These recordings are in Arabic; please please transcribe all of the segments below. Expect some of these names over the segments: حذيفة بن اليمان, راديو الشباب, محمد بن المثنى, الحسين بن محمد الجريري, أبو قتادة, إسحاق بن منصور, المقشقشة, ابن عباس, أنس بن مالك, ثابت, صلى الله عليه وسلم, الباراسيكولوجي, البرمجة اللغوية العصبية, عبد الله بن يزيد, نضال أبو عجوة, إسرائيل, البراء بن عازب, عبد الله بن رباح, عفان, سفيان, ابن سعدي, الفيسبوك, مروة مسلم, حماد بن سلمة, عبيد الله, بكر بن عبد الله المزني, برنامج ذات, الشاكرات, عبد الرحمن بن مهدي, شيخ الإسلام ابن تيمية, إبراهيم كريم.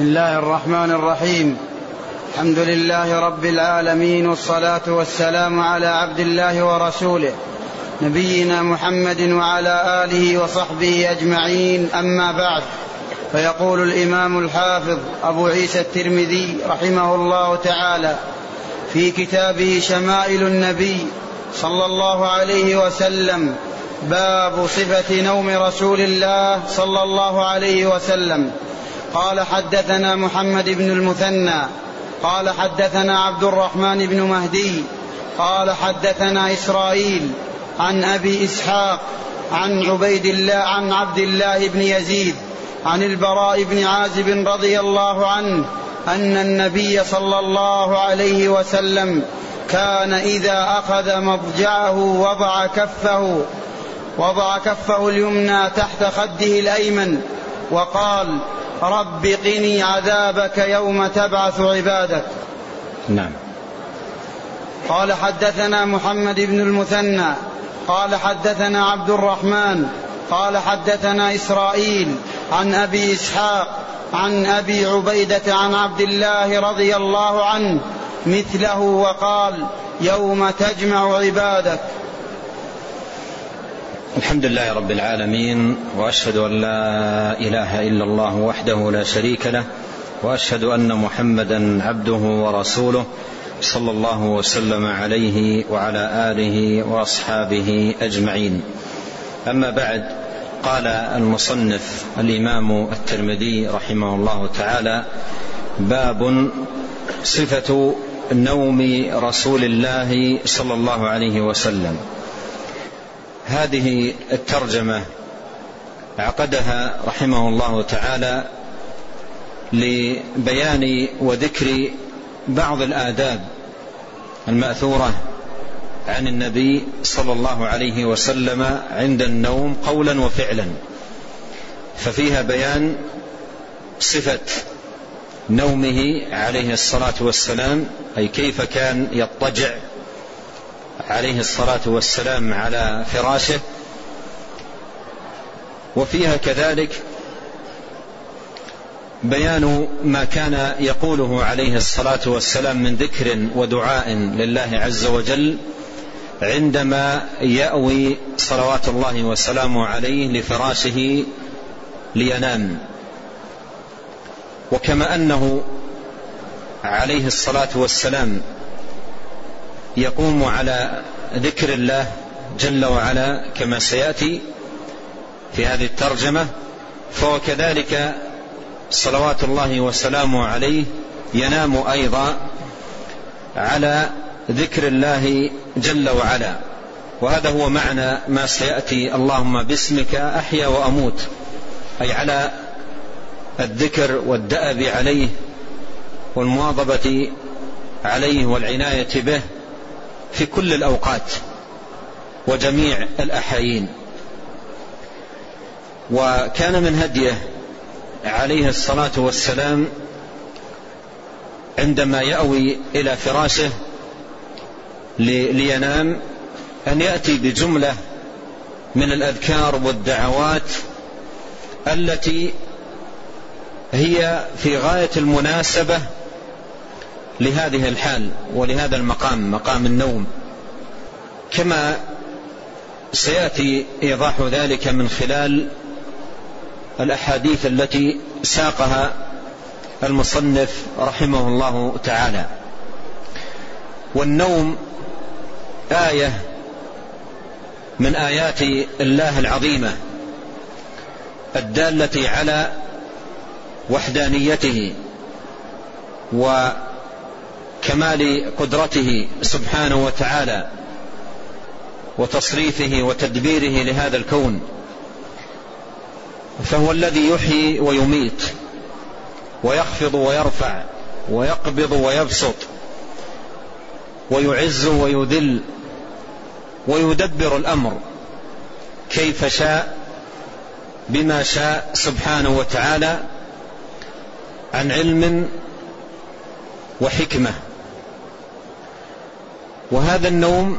بسم الله الرحمن الرحيم. الحمد لله رب العالمين، والصلاة والسلام على عبد الله ورسوله نبينا محمد وعلى آله وصحبه أجمعين. أما بعد، فيقول الإمام الحافظ أبو عيسى الترمذي رحمه الله تعالى في كتابه شمائل النبي صلى الله عليه وسلم: باب صفة نوم رسول الله صلى الله عليه وسلم. قال: حدثنا محمد بن المثنى قال: حدثنا عبد الرحمن بن مهدي قال: حدثنا إسرائيل عن أبي إسحاق عن عبيد الله عن عبد الله بن يزيد عن البراء بن عازب رضي الله عنه أن النبي صلى الله عليه وسلم كان إذا أخذ مضجعه وضع كفه اليمنى تحت خده الأيمن وقال: رب قني عذابك يوم تبعث عبادك. نعم. قال: حدثنا محمد بن المثنى قال: حدثنا عبد الرحمن قال: حدثنا إسرائيل عن أبي إسحاق عن أبي عبيدة عن عبد الله رضي الله عنه مثله وقال: يوم تجمع عبادك. الحمد لله رب العالمين، وأشهد أن لا إله إلا الله وحده لا شريك له، وأشهد أن محمدا عبده ورسوله صلى الله وسلم عليه وعلى آله وأصحابه أجمعين. أما بعد، قال المصنف الإمام الترمذي رحمه الله تعالى: باب صفة نوم رسول الله صلى الله عليه وسلم. هذه الترجمة عقدها رحمه الله تعالى لبيان وذكر بعض الآداب المأثورة عن النبي صلى الله عليه وسلم عند النوم قولا وفعلا، ففيها بيان صفة نومه عليه الصلاة والسلام، أي كيف كان يضطجع عليه الصلاة والسلام على فراشه، وفيها كذلك بيان ما كان يقوله عليه الصلاة والسلام من ذكر ودعاء لله عز وجل عندما يأوي صلوات الله وسلامه عليه لفراشه لينام. وكما أنه عليه الصلاة والسلام يقوم على ذكر الله جل وعلا كما سيأتي في هذه الترجمة، فهو كذلك صلوات الله وسلامه عليه ينام أيضا على ذكر الله جل وعلا، وهذا هو معنى ما سيأتي: اللهم باسمك أحيا وأموت، أي على الذكر والدأب عليه والمواظبة عليه والعناية به في كل الأوقات وجميع الأحيين. وكان من هديه عليه الصلاة والسلام عندما يأوي إلى فراشه لينام أن يأتي بجملة من الأذكار والدعوات التي هي في غاية المناسبة لهذه الحال ولهذا المقام، مقام النوم، كما سيأتي إيضاح ذلك من خلال الأحاديث التي ساقها المصنف رحمه الله تعالى. والنوم آية من آيات الله العظيمة الدالة على وحدانيته وكمال قدرته سبحانه وتعالى وتصريفه وتدبيره لهذا الكون، فهو الذي يحيي ويميت ويخفض ويرفع ويقبض ويبسط ويعز ويذل ويدبر الأمر كيف شاء بما شاء سبحانه وتعالى، عن علم وحكمة. وهذا النوم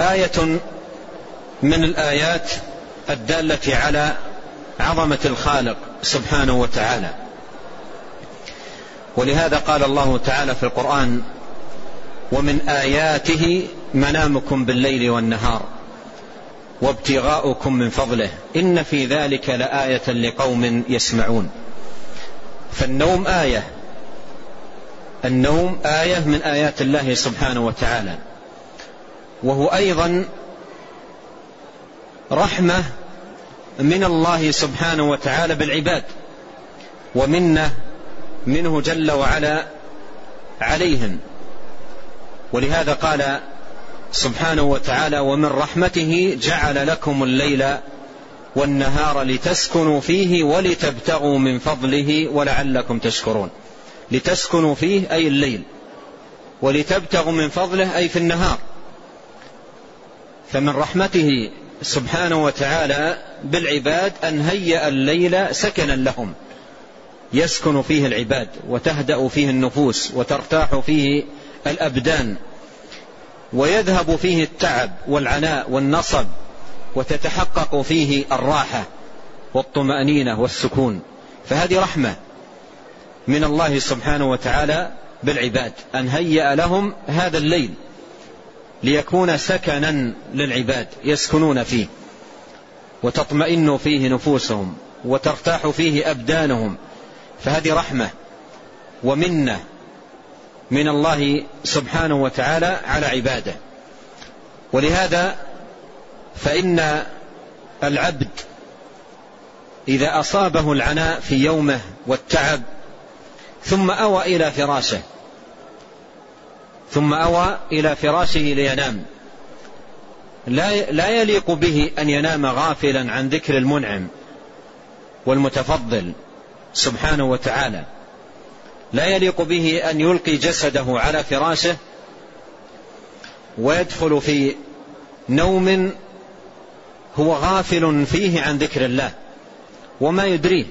آية من الآيات الدالة على عظمة الخالق سبحانه وتعالى، ولهذا قال الله تعالى في القرآن: ومن آياته منامكم بالليل والنهار وابتغاؤكم من فضله إن في ذلك لآية لقوم يسمعون. فالنوم آية، النوم آية من آيات الله سبحانه وتعالى، وهو أيضا رحمة من الله سبحانه وتعالى بالعباد، ومنه منه جل وعلا عليهم. ولهذا قال سبحانه وتعالى: ومن رحمته جعل لكم الليل والنهار لتسكنوا فيه ولتبتغوا من فضله ولعلكم تشكرون. لتسكنوا فيه أي الليل، ولتبتغوا من فضله أي في النهار. فمن رحمته سبحانه وتعالى بالعباد أن هيأ الليل سكنا لهم يسكن فيه العباد، وتهدأ فيه النفوس، وترتاح فيه الأبدان، ويذهب فيه التعب والعناء والنصب، وتتحقق فيه الراحة والطمأنينة والسكون. فهذه رحمة من الله سبحانه وتعالى بالعباد أن هيأ لهم هذا الليل ليكون سكنا للعباد يسكنون فيه، وتطمئن فيه نفوسهم، وترتاح فيه أبدانهم. فهذه رحمة ومنة من الله سبحانه وتعالى على عباده. ولهذا فإن العبد إذا أصابه العناء في يومه والتعب ثم أوى إلى فراشه لينام، لا يليق به أن ينام غافلا عن ذكر المنعم والمتفضل سبحانه وتعالى، لا يليق به أن يلقي جسده على فراشه ويدخل في نوم هو غافل فيه عن ذكر الله، وما يدريه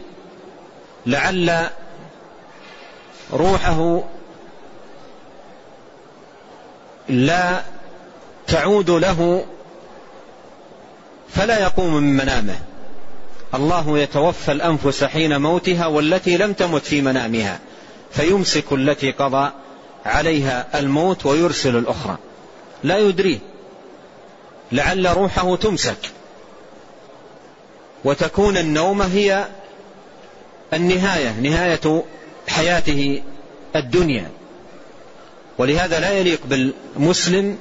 لعل روحه لا تعود له فلا يقوم من منامه. الله يتوفى الأنفس حين موتها والتي لم تمت في منامها فيمسك التي قضى عليها الموت ويرسل الأخرى. لا يدري لعل روحه تمسك وتكون النوم هي النهاية، نهاية حياته الدنيا. ولهذا لا يليق بالمسلم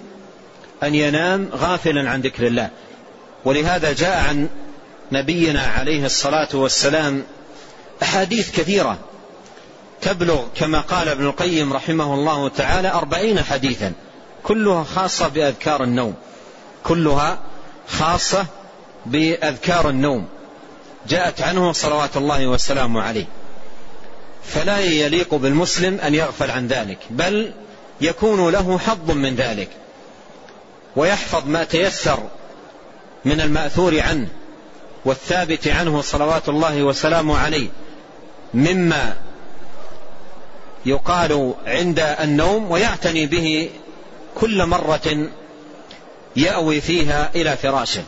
أن ينام غافلا عن ذكر الله. ولهذا جاء عن نبينا عليه الصلاة والسلام أحاديث كثيرة تبلغ كما قال ابن القيم رحمه الله تعالى 40 حديثا كلها خاصة بأذكار النوم، جاءت عنه صلوات الله وسلامه عليه. فلا يليق بالمسلم أن يغفل عن ذلك، بل يكون له حظ من ذلك ويحفظ ما تيسر من المأثور عنه والثابت عنه صلوات الله وسلامه عليه مما يقال عند النوم، ويعتني به كل مرة يأوي فيها إلى فراشه.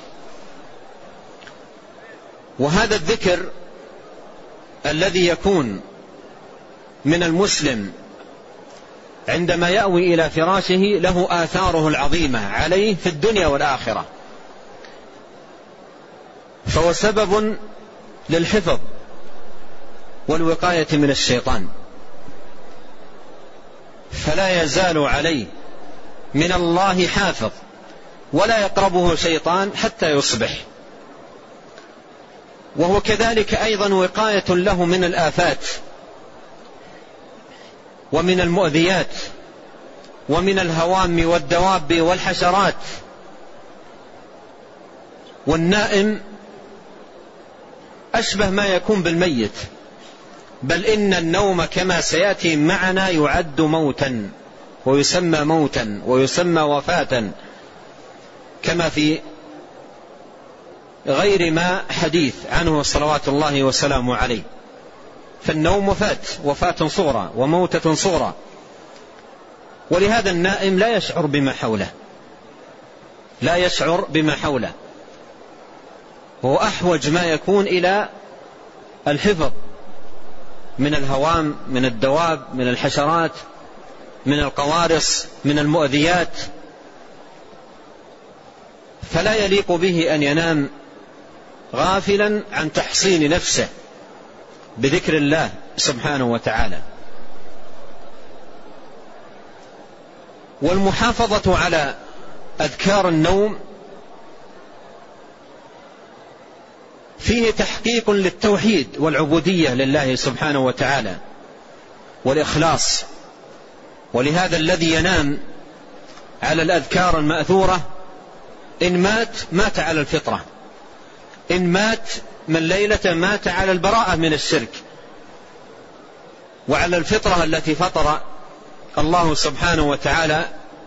وهذا الذكر الذي يكون من المسلم عندما يأوي إلى فراشه له آثاره العظيمة عليه في الدنيا والآخرة، فهو سبب للحفظ والوقاية من الشيطان. فلا يزال عليه من الله حافظ ولا يقربه شيطان حتى يصبح، وهو كذلك أيضا وقاية له من الآفات ومن المؤذيات ومن الهوام والدواب والحشرات. والنائم أشبه ما يكون بالميت، بل إن النوم كما سيأتي معنا يعد موتا ويسمى موتا ويسمى وفاة كما في غير ما حديث عنه صلوات الله وسلامه عليه. فالنوم وفاة صغرى وموتة صغرى، ولهذا النائم لا يشعر بما حوله، وهو أحوج ما يكون إلى الحفظ من الهوام، من الدواب، من الحشرات، من القوارص، من المؤذيات، فلا يليق به أن ينام غافلا عن تحصين نفسه بذكر الله سبحانه وتعالى. والمحافظة على أذكار النوم فيه تحقيق للتوحيد والعبودية لله سبحانه وتعالى والإخلاص، ولهذا الذي ينام على الأذكار المأثورة إن مات مات على الفطرة، إن مات من ليلة مات على البراءة من الشرك وعلى الفطرة التي فطر الله سبحانه وتعالى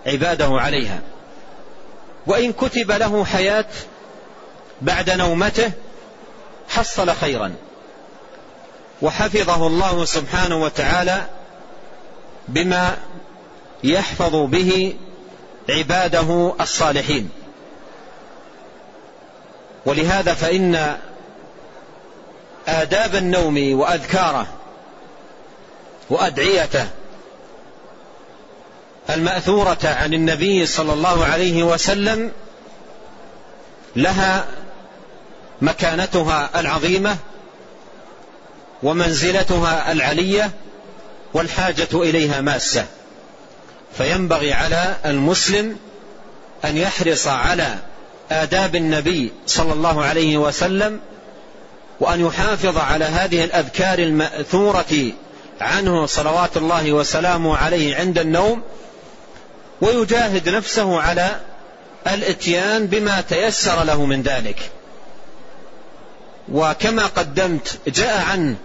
عباده عليها. وإن كتب له حياة بعد نومته حصل خيرا وحفظه الله سبحانه وتعالى بما يحفظ به عباده الصالحين. ولهذا فإن آداب النوم وأذكاره وأدعيته المأثورة عن النبي صلى الله عليه وسلم لها مكانتها العظيمة ومنزلتها العلية والحاجة إليها ماسة، فينبغي على المسلم أن يحرص على آداب النبي صلى الله عليه وسلم وأن يحافظ على هذه الأذكار المأثورة عنه صلوات الله وسلامه عليه عند النوم، ويجاهد نفسه على الاتيان بما تيسر له من ذلك. وكما قدمت جاء عنه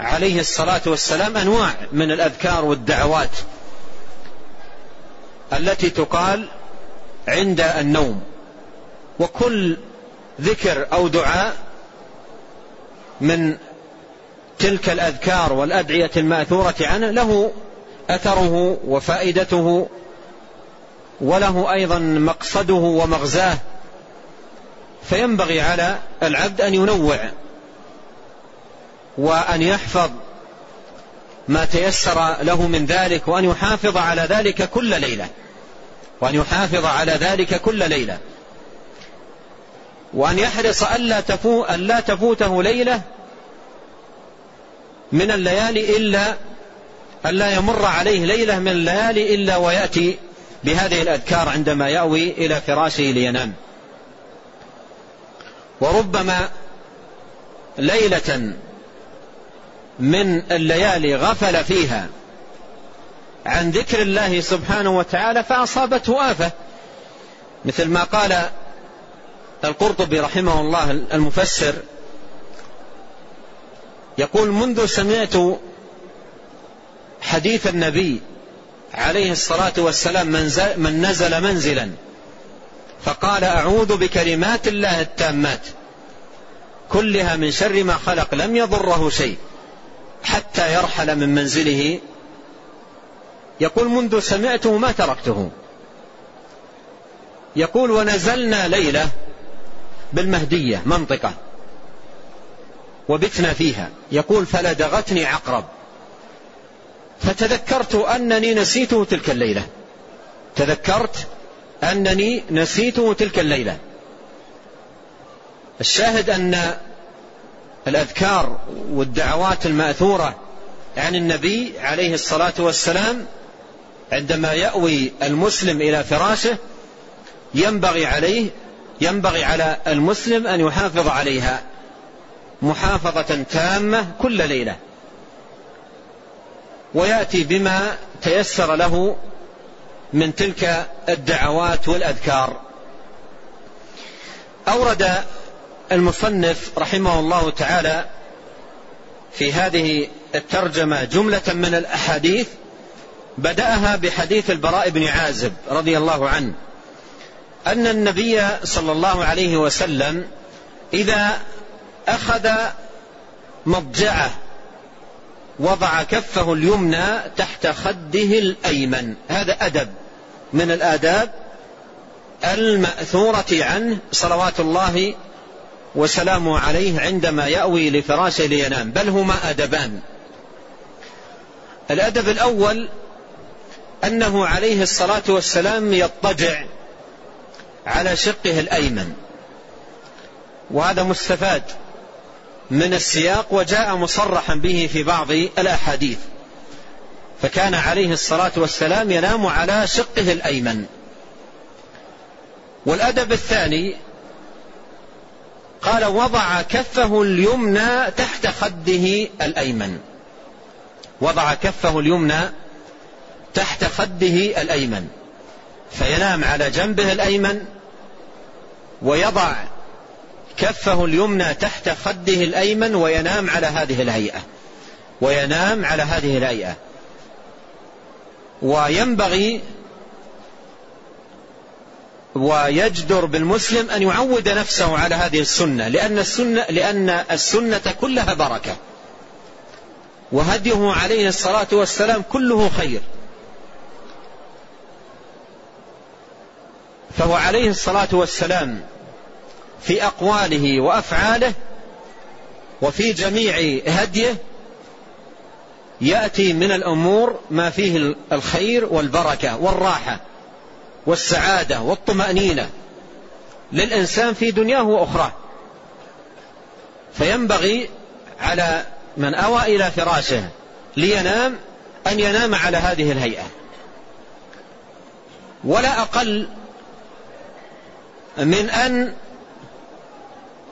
عليه الصلاة والسلام أنواع من الأذكار والدعوات التي تقال عند النوم، وكل ذكر أو دعاء من تلك الأذكار والأدعية المأثورة عنه له أثره وفائدته وله أيضا مقصده ومغزاه، فينبغي على العبد أن ينوع وأن يحفظ ما تيسر له من ذلك وأن يحافظ على ذلك كل ليلة، وأن يحافظ على ذلك كل ليلة، وأن يحرص ألا تفوته ليلة من الليالي إلا ألا يمر عليه ليلة من الليالي إلا ويأتي بهذه الأذكار عندما يأوي إلى فراشه لينام. وربما ليلة من الليالي غفل فيها عن ذكر الله سبحانه وتعالى فأصابته آفة، مثل ما قال القرطبي رحمه الله المفسر، يقول: منذ سمعت حديث النبي عليه الصلاة والسلام من نزل منزلا فقال: أعوذ بكلمات الله التامات كلها من شر ما خلق لم يضره شيء حتى يرحل من منزله، يقول: منذ سمعته ما تركته. يقول: ونزلنا ليلة بالمهدية منطقة وبتنا فيها، يقول: فلدغتني عقرب فتذكرت أنني نسيته تلك الليلة، تذكرت أنني نسيته تلك الليلة. الشاهد أن الأذكار والدعوات المأثورة عن النبي عليه الصلاة والسلام عندما يأوي المسلم إلى فراشه ينبغي على المسلم أن يحافظ عليها محافظة تامة كل ليلة، ويأتي بما تيسر له من تلك الدعوات والأذكار. أورد المصنف رحمه الله تعالى في هذه الترجمة جملة من الأحاديث، بدأها بحديث البراء بن عازب رضي الله عنه أن النبي صلى الله عليه وسلم إذا أخذ مضجعه وضع كفه اليمنى تحت خده الأيمن. هذا أدب من الآداب المأثورة عنه صلوات الله وسلامه عليه عندما يأوي لفراشه لينام، بل هما أدبان الأدب الأول أنه عليه الصلاة والسلام يضطجع على شقه الأيمن، وهذا مستفاد من السياق وجاء مصرحا به في بعض الأحاديث، فكان عليه الصلاة والسلام ينام على شقه الأيمن. والأدب الثاني قال وضع كفه اليمنى تحت خده الأيمن، وضع كفه اليمنى تحت خده الأيمن، فينام على جنبه الأيمن ويضع كفه اليمنى تحت خده الأيمن وينام على هذه الهيئة، وينام على هذه الهيئة. ويجدر بالمسلم أن يعود نفسه على هذه السنة، لأن السنة كلها بركة، وهديه عليه الصلاة والسلام كله خير، فهو عليه الصلاة والسلام في أقواله وأفعاله وفي جميع هديه يأتي من الأمور ما فيه الخير والبركة والراحة والسعادة والطمأنينة للإنسان في دنياه وأخراه. فينبغي على من أوى إلى فراشه لينام أن ينام على هذه الهيئة، ولا أقل من أن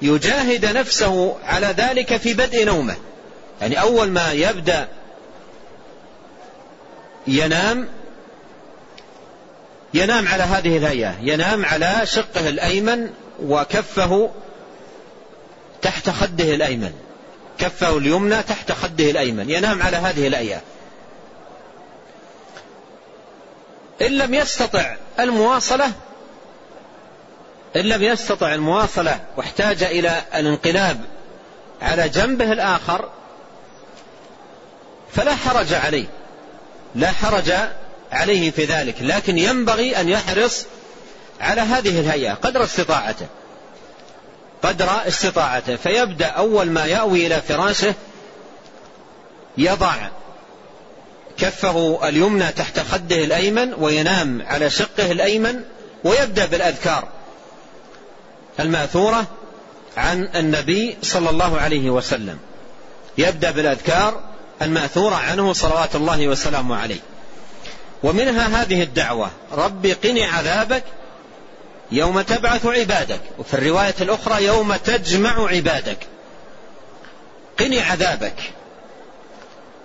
يجاهد نفسه على ذلك في بدء نومه، يعني أول ما يبدأ ينام على هذه الهيئة، ينام على شقه الأيمن وكفه تحت خده الأيمن، كفه اليمنى تحت خده الأيمن، ينام على هذه الهيئة. إن لم يستطع المواصلة واحتاج إلى الانقلاب على جنبه الآخر فلا حرج عليه، لا حرج عليه في ذلك، لكن ينبغي أن يحرص على هذه الهيئة قدر استطاعته. فيبدأ أول ما يأوي إلى فراشه يضع كفه اليمنى تحت خده الأيمن وينام على شقه الأيمن، ويبدأ بالأذكار المأثورة عن النبي صلى الله عليه وسلم، يبدأ بالأذكار المأثورة عنه صلوات الله وسلامه عليه، ومنها هذه الدعوة: رب قني عذابك يوم تبعث عبادك، وفي الرواية الأخرى يوم تجمع عبادك. قني عذابك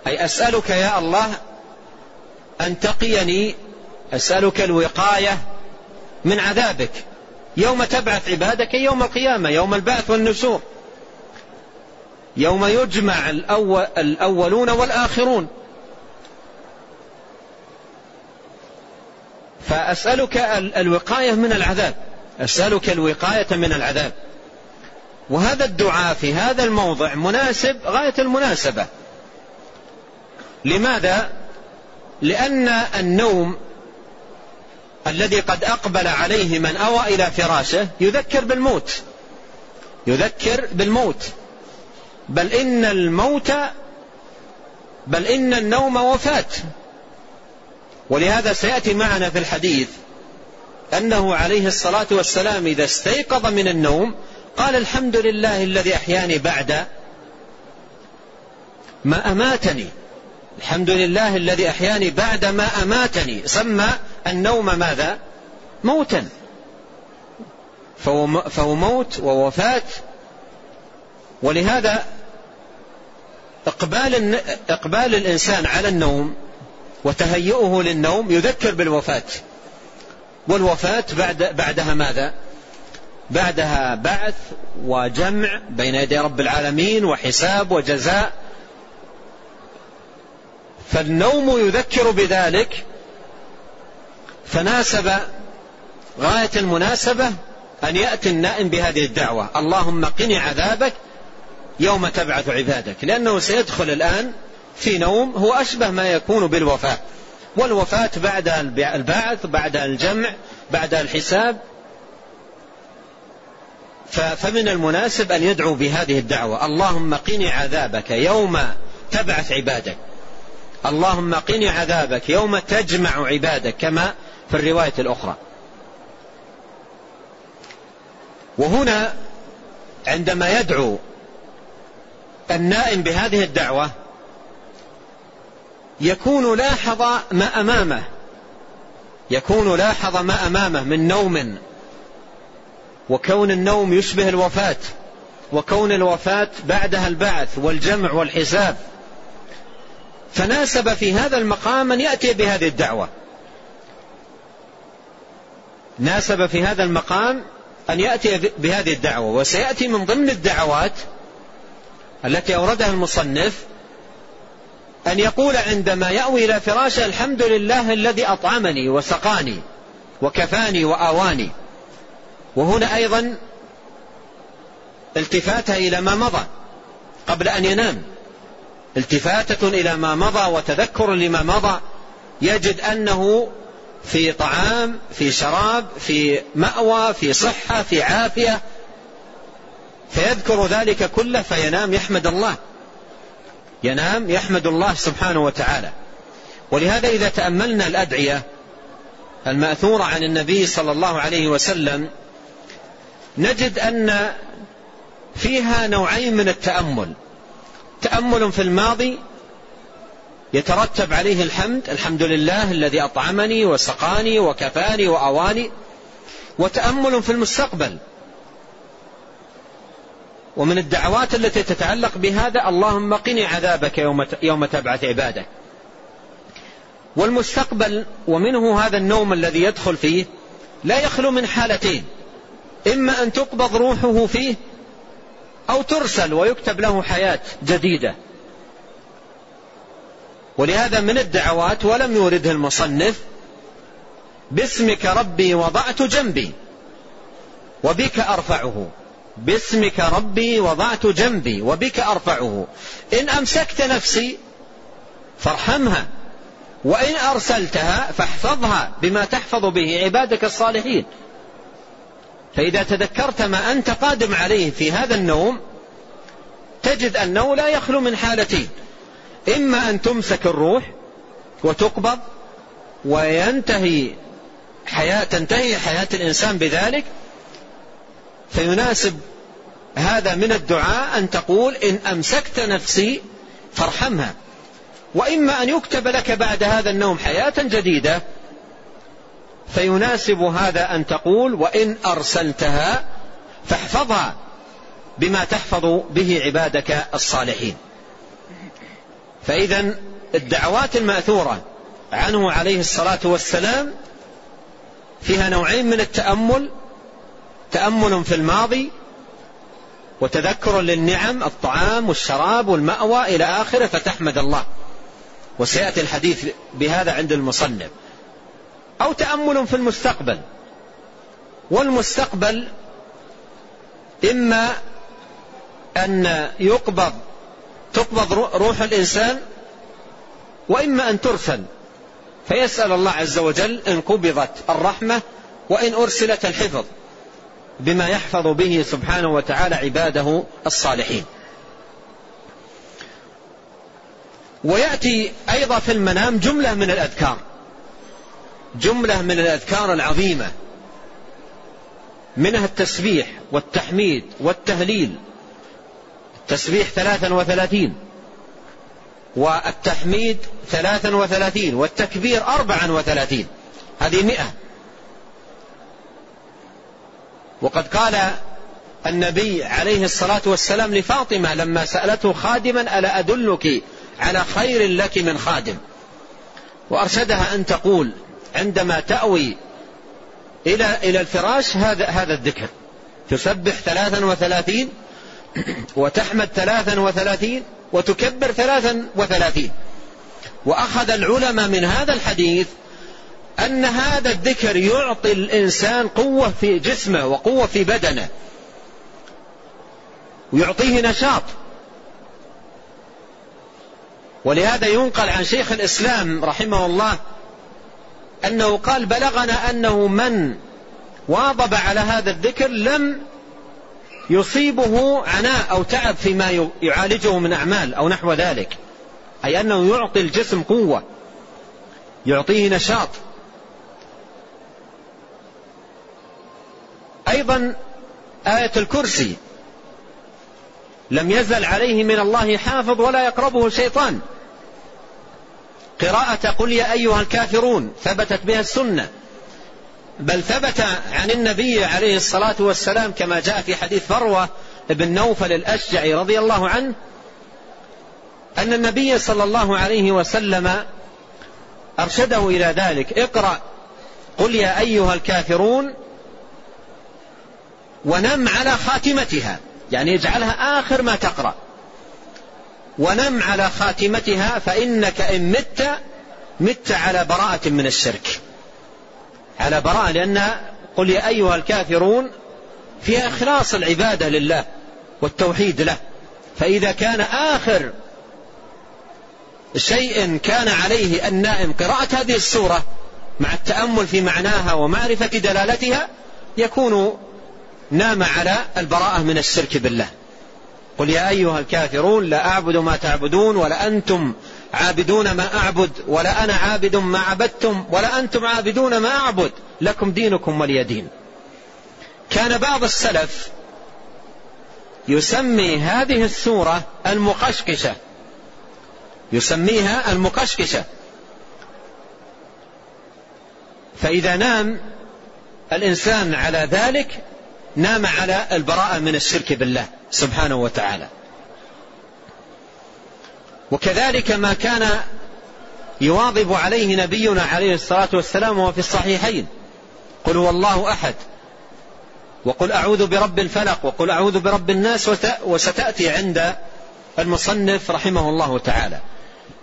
أي أسألك يا الله أن تقيني، أسألك الوقاية من عذابك يوم تبعث عبادك، يوم القيامة، يوم البعث والنشور، يوم يجمع الأولون والآخرون، فأسألك الوقاية من العذاب، أسألك الوقاية من العذاب. وهذا الدعاء في هذا الموضع مناسب غاية المناسبة. لماذا؟ لأن النوم الذي قد أقبل عليه من أوى إلى فراشه يذكر بالموت، بل إن النوم وفاة. ولهذا سيأتي معنا في الحديث أنه عليه الصلاة والسلام إذا استيقظ من النوم قال: الحمد لله الذي أحياني بعد ما أماتني، الحمد لله الذي أحياني بعد ما أماتني. سمى النوم ماذا؟ موتا، فهو موت ووفاة. ولهذا إقبال الإنسان على النوم وتهيئه للنوم يذكر بالوفاة، والوفاة بعدها ماذا؟ بعدها بعث وجمع بين يدي رب العالمين وحساب وجزاء. فالنوم يذكر بذلك، فناسب غاية المناسبة أن يأتي النائم بهذه الدعوة: اللهم قني عذابك يوم تبعث عبادك، لأنه سيدخل الآن في نوم هو أشبه ما يكون بالوفاة، والوفاة بعد البعث، بعد الجمع، بعد الحساب. فمن المناسب أن يدعو بهذه الدعوة: اللهم قني عذابك يوم تبعث عبادك، اللهم قني عذابك يوم تجمع عبادك كما في الرواية الأخرى. وهنا عندما يدعو النائم بهذه الدعوة يكون لاحظ ما أمامه من نوم، وكون النوم يشبه الوفاة، وكون الوفاة بعدها البعث والجمع والحساب، فناسب في هذا المقام من يأتي بهذه الدعوة، ناسب في هذا المقام أن يأتي بهذه الدعوة. وسيأتي من ضمن الدعوات التي أوردها المصنف أن يقول عندما يأوي إلى فراشه: الحمد لله الذي أطعمني وسقاني وكفاني وآواني. وهنا أيضا التفاتة إلى ما مضى قبل أن ينام، التفاتة إلى ما مضى وتذكر لما مضى، يجد أنه في طعام، في شراب، في مأوى، في صحة، في عافية، فيذكر ذلك كله فينام يحمد الله، ينام يحمد الله سبحانه وتعالى. ولهذا إذا تأملنا الأدعية المأثورة عن النبي صلى الله عليه وسلم نجد أن فيها نوعين من التأمل: تأمل في الماضي يترتب عليه الحمد لله الذي أطعمني وسقاني وكفاني وأواني، وتأمل في المستقبل. ومن الدعوات التي تتعلق بهذا: اللهم قني عذابك يوم تبعث عبادك. والمستقبل ومنه هذا النوم الذي يدخل فيه لا يخلو من حالتين: إما أن تقبض روحه فيه أو ترسل ويكتب له حياة جديدة. ولهذا من الدعوات، ولم يوردها المصنف: باسمك ربي وضعت جنبي وبك أرفعه، باسمك ربي وضعت جنبي وبك أرفعه، إن أمسكت نفسي فارحمها وإن أرسلتها فاحفظها بما تحفظ به عبادك الصالحين. فإذا تذكرت ما أنت قادم عليه في هذا النوم تجد أنه لا يخلو من حالتين: إما أن تمسك الروح وتقبض تنتهي حياة الإنسان بذلك، فيناسب هذا من الدعاء أن تقول: إن أمسكت نفسي فارحمها. وإما أن يكتب لك بعد هذا النوم حياة جديدة، فيناسب هذا أن تقول: وإن أرسلتها فاحفظها بما تحفظ به عبادك الصالحين. فإذا الدعوات المأثورة عنه عليه الصلاة والسلام فيها نوعين من التأمل: تأمل في الماضي وتذكر للنعم، الطعام والشراب والمأوى إلى آخره، فتحمد الله. وسيأتي الحديث بهذا عند المصنف. أو تأمل في المستقبل، والمستقبل إما أن تقبض روح الإنسان وإما أن ترسل، فيسأل الله عز وجل إن قبضت الرحمة وإن أرسلت الحفظ بما يحفظ به سبحانه وتعالى عباده الصالحين. ويأتي أيضا في المنام جملة من الأذكار العظيمة، منها التسبيح والتحميد والتهليل. التسبيح 33، والتحميد 33، والتكبير 34، هذه 100. وقد قال النبي عليه الصلاة والسلام لفاطمة لما سألته خادما: ألا أدلك على خير لك من خادم؟ وأرشدها أن تقول عندما تأوي إلى الفراش هذا الذكر: تسبح 33، وتحمد 33، وتكبر 33. وأخذ العلماء من هذا الحديث أن هذا الذكر يعطي الإنسان قوة في جسمه وقوة في بدنه، ويعطيه نشاط. ولهذا ينقل عن شيخ الإسلام رحمه الله أنه قال: بلغنا أنه من واظب على هذا الذكر لم يصيبه عناء أو تعب فيما يعالجه من أعمال أو نحو ذلك، أي أنه يعطي الجسم قوة، يعطيه نشاط. أيضا آية الكرسي لم يزل عليه من الله حافظ ولا يقربه شيطان. قراءة قل يا أيها الكافرون ثبتت بها السنة، بل ثبت عن النبي عليه الصلاة والسلام كما جاء في حديث فروة بن نوفل الأشجعي رضي الله عنه أن النبي صلى الله عليه وسلم أرشده إلى ذلك: اقرأ قل يا أيها الكافرون ونم على خاتمتها، يعني اجعلها آخر ما تقرأ، ونم على خاتمتها فإنك إن مت على براءة من الشرك، على براءة، لأن قل يا أيها الكافرون فيها إخلاص العبادة لله والتوحيد له، فإذا كان آخر شيء كان عليه النائم قراءة هذه السورة مع التأمل في معناها ومعرفة دلالتها يكون نام على البراءة من الشرك بالله. قل يا أيها الكافرون لا أعبد ما تعبدون ولا أنتم عابدون ما أعبد ولا أنا عابد ما عبدتم ولا أنتم عابدون ما أعبد لكم دينكم ولي دين. كان بعض السلف يسمي هذه السورة المقشقشة، يسميها المقشقشة، فإذا نام الإنسان على ذلك نام على البراءة من الشرك بالله سبحانه وتعالى. وكذلك ما كان يواظب عليه نبينا عليه الصلاة والسلام وفي الصحيحين: قل هو الله أحد، وقل أعوذ برب الفلق، وقل أعوذ برب الناس، وستأتي عند المصنف رحمه الله تعالى.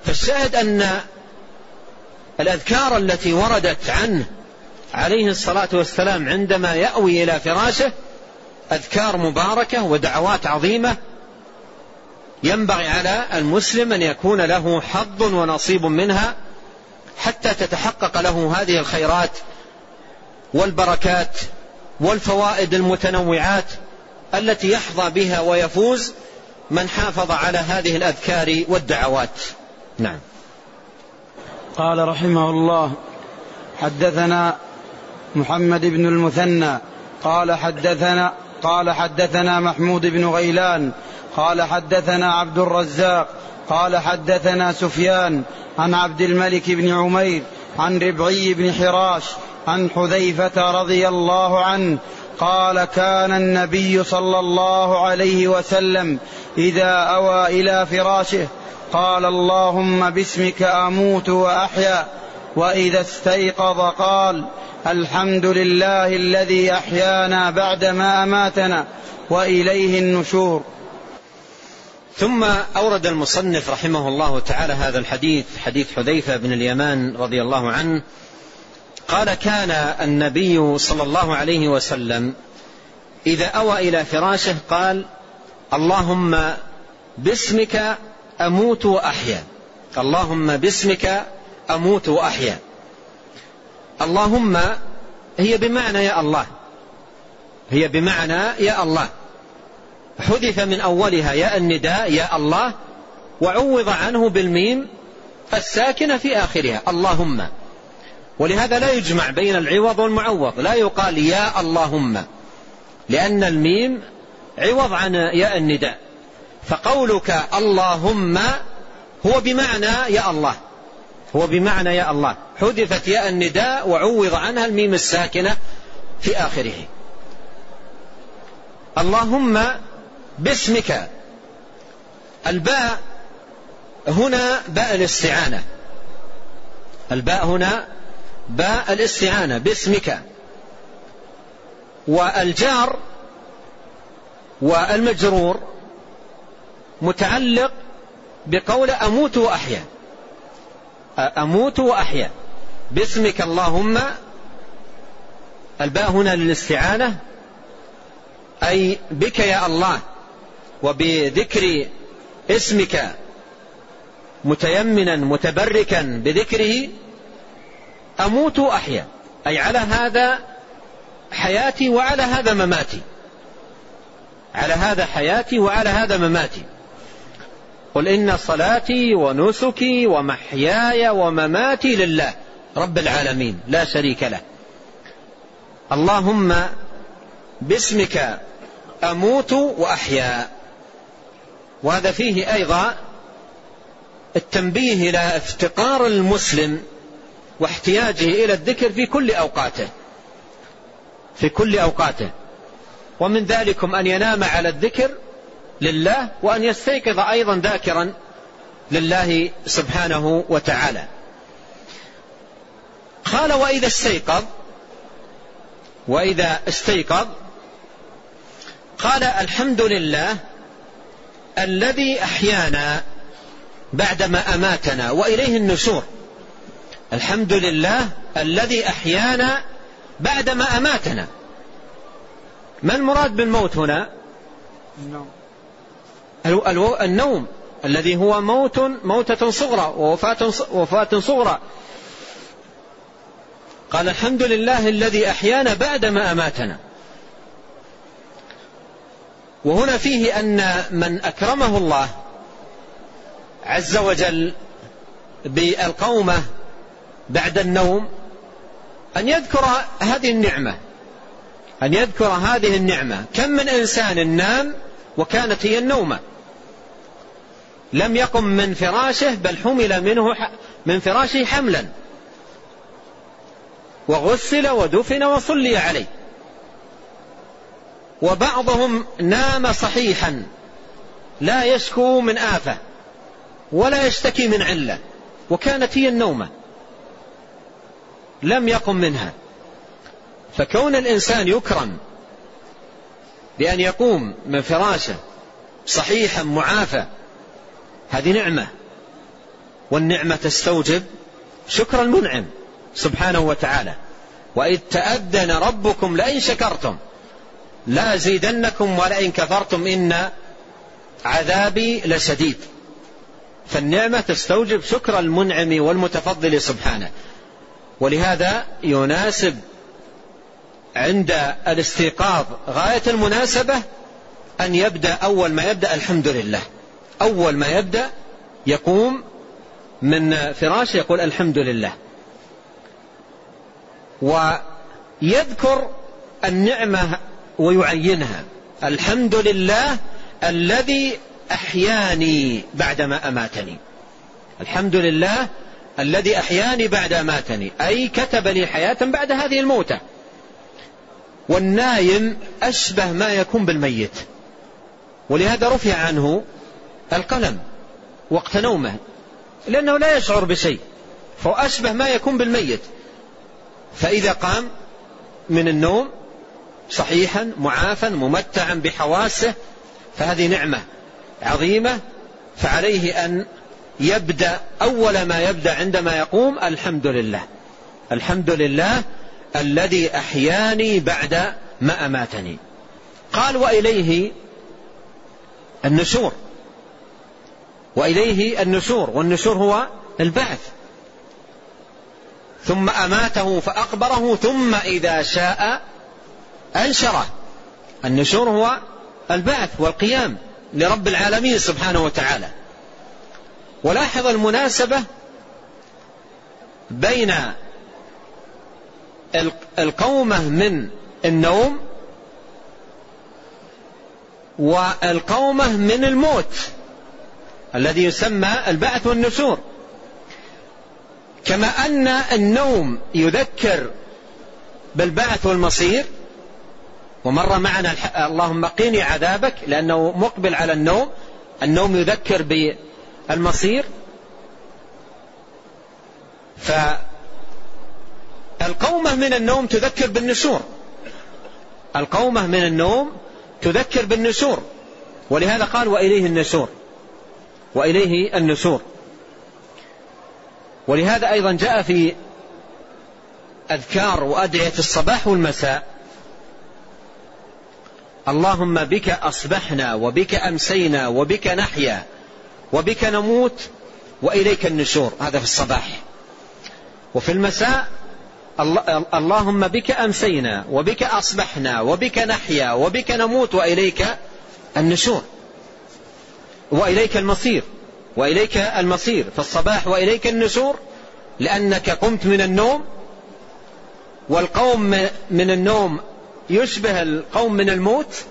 فالشاهد أن الأذكار التي وردت عنه عليه الصلاة والسلام عندما يأوي إلى فراشه أذكار مباركة ودعوات عظيمة، ينبغي على المسلم أن يكون له حظ ونصيب منها حتى تتحقق له هذه الخيرات والبركات والفوائد المتنوعات التي يحظى بها ويفوز من حافظ على هذه الأذكار والدعوات. نعم. قال رحمه الله: حدثنا محمد بن المثنى قال حدثنا محمود بن غيلان قال حدثنا عبد الرزاق قال حدثنا سفيان عن عبد الملك بن عمير عن ربعي بن حراش عن حذيفة رضي الله عنه قال: كان النبي صلى الله عليه وسلم إذا أوى إلى فراشه قال: اللهم باسمك أموت وأحيا، وإذا استيقظ قال: الحمد لله الذي أحيانا بعدما أماتنا وإليه النشور. ثم أورد المصنف رحمه الله تعالى هذا الحديث، حديث حذيفة بن اليمان رضي الله عنه قال: كان النبي صلى الله عليه وسلم إذا أوى إلى فراشه قال: اللهم باسمك أموت وأحيا، اللهم باسمك أموت وأحيا. اللهم هي بمعنى يا الله، هي بمعنى يا الله، حذف من أولها يا النداء يا الله وعوض عنه بالميم الساكنة في آخرها اللهم، ولهذا لا يجمع بين العوض والمعوض، لا يقال يا اللهم لأن الميم عوض عن يا النداء، فقولك اللهم هو بمعنى يا الله، هو بمعنى يا الله، حذفت يا النداء وعوض عنها الميم الساكنة في آخره. اللهم باسمك، الباء هنا باء الاستعانة، الباء هنا باء الاستعانة باسمك، والجار والمجرور متعلق بقول أموت وأحيا، أموت وأحيا باسمك اللهم، الباء هنا للاستعانة أي بك يا الله، وبذكر اسمك متيمنا متبركا بذكره أموت وأحيا، أي على هذا حياتي وعلى هذا مماتي، على هذا حياتي وعلى هذا مماتي. قل إن صلاتي ونسكي ومحياي ومماتي لله رب العالمين لا شريك له. اللهم باسمك أموت وأحيا. وهذا فيه أيضا التنبيه إلى افتقار المسلم واحتياجه إلى الذكر في كل أوقاته ومن ذلكم أن ينام على الذكر لله وأن يستيقظ أيضا ذاكرا لله سبحانه وتعالى. قال وإذا استيقظ قال الحمد لله الذي أحيانا بعدما أماتنا وإليه النشور. الحمد لله الذي أحيانا بعدما أماتنا. ما المراد بالموت هنا؟ النوم الذي هو موت موتة صغرى ووفاة صغرى. قال الحمد لله الذي أحيانا بعدما أماتنا. وهنا فيه أن من أكرمه الله عز وجل بالقومة بعد النوم أن يذكر هذه النعمة كم من إنسان نام وكانت هي النومة لم يقم من فراشه بل حمل منه من فراشه حملا وغسل ودفن وصلي عليه. وبعضهم نام صحيحا لا يشكو من آفة ولا يشتكي من علة وكانت هي النومة لم يقم منها. فكون الإنسان يكرم بأن يقوم من فراشه صحيحا معافى هذه نعمة، والنعمة تستوجب شكر المنعم سبحانه وتعالى. وإذ تأذن ربكم لئن شكرتم لا زيدنكم ولئن كفرتم إن عذابي لشديد. فالنعمة تستوجب شكر المنعم والمتفضل سبحانه. ولهذا يناسب عند الاستيقاظ غاية المناسبة أن يبدأ أول ما يبدأ الحمد لله. أول ما يبدأ يقوم من فراشه يقول الحمد لله ويذكر النعمة ويعينها. الحمد لله الذي أحياني بعدما أماتني. الحمد لله الذي أحياني بعد أماتني أي كتب لي حياة بعد هذه الموتة. والنائم أشبه ما يكون بالميت، ولهذا رفع عنه القلم وقت نومه لأنه لا يشعر بشيء فأشبه ما يكون بالميت. فإذا قام من النوم صحيحا معافا ممتعا بحواسه فهذه نعمة عظيمة. فعليه أن يبدأ أول ما يبدأ عندما يقوم الحمد لله الذي أحياني بعد ما أماتني. قال وإليه النشور والنشور هو البعث. ثم أماته فأقبره ثم إذا شاء أنشره. النشور هو البعث والقيام لرب العالمين سبحانه وتعالى. ولاحظ المناسبة بين القومة من النوم والقومة من الموت الذي يسمى البعث والنشور. كما أن النوم يذكر بالبعث والمصير، ومر معنا اللهم قني عذابك لأنه مقبل على النوم. النوم يذكر بالمصير. فالقومة من النوم تذكر بالنشور ولهذا قال وإليه النشور ولهذا أيضا جاء في أذكار وأدعية الصباح والمساء اللهم بك أصبحنا وبك أمسينا وبك نحيا وبك نموت وإليك النشور. هذا في الصباح. وفي المساء اللهم بك أمسينا وبك أصبحنا وبك نحيا وبك نموت وإليك النشور وإليك المصير. وإليك المصير في الصباح وإليك النشور، لأنك قمت من النوم، والقوم من النوم يشبه القوم من الموت،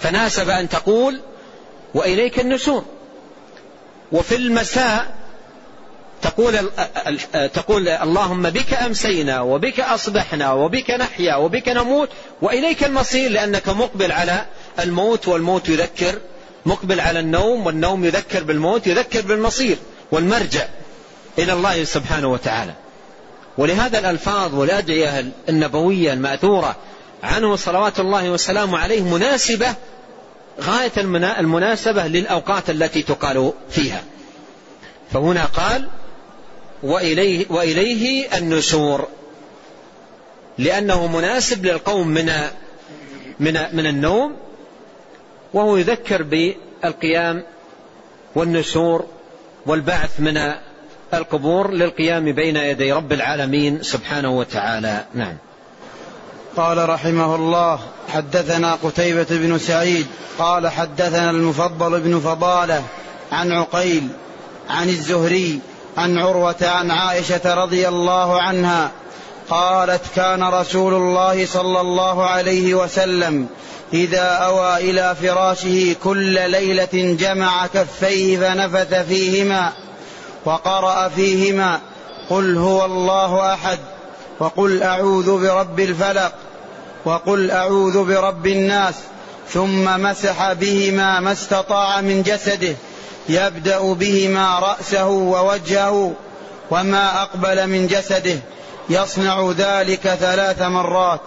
فناسب أن تقول وإليك النشور. وفي المساء تقول اللهم بك أمسينا وبك أصبحنا وبك نحيا وبك نموت وإليك المصير، لأنك مقبل على الموت، والموت يذكر، مقبل على النوم، والنوم يذكر بالموت، يذكر بالمصير والمرجع إلى الله سبحانه وتعالى. ولهذا الألفاظ والأدعية النبوية المأثورة عنه صلوات الله وسلامه عليه مناسبة غاية المناسبة للأوقات التي تقال فيها. فهنا قال وإليه النشور، لأنه مناسب للقوم من النوم، وهو يذكر بالقيام والنشور والبعث من القبور للقيام بين يدي رب العالمين سبحانه وتعالى. نعم. قال رحمه الله: حدثنا قتيبة بن سعيد قال حدثنا المفضل بن فضالة عن عقيل عن الزهري عن عروة عن عائشة رضي الله عنها قالت: كان رسول الله صلى الله عليه وسلم إذا أوى إلى فراشه كل ليلة جمع كفيه فنفث فيهما وقرأ فيهما قل هو الله أحد وقل أعوذ برب الفلق وقل أعوذ برب الناس، ثم مسح بهما ما استطاع من جسده، يبدأ بهما رأسه ووجهه وما أقبل من جسده، يصنع ذلك 3 مرات.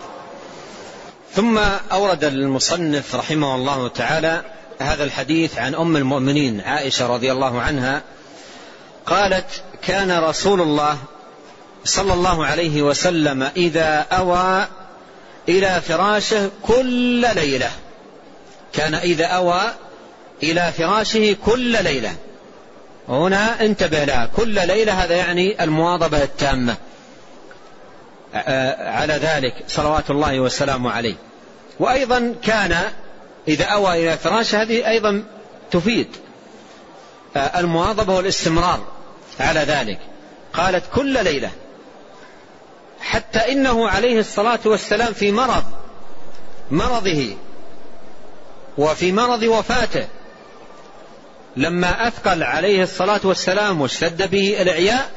ثم أورد المصنف رحمه الله تعالى هذا الحديث عن أم المؤمنين عائشة رضي الله عنها قالت: كان رسول الله صلى الله عليه وسلم إذا أوى إلى فراشه كل ليلة، كان إذا أوى إلى فراشه كل ليلة. هنا انتبه لها، كل ليلة، هذا يعني المواظبة التامة على ذلك صلوات الله والسلام عليه. وأيضا كان إذا أوى إلى فراشه، هذه أيضا تفيد المواظبة والاستمرار على ذلك. قالت كل ليلة، حتى إنه عليه الصلاة والسلام في مرضه وفي مرض وفاته لما أثقل عليه الصلاة والسلام واشتد به الإعياء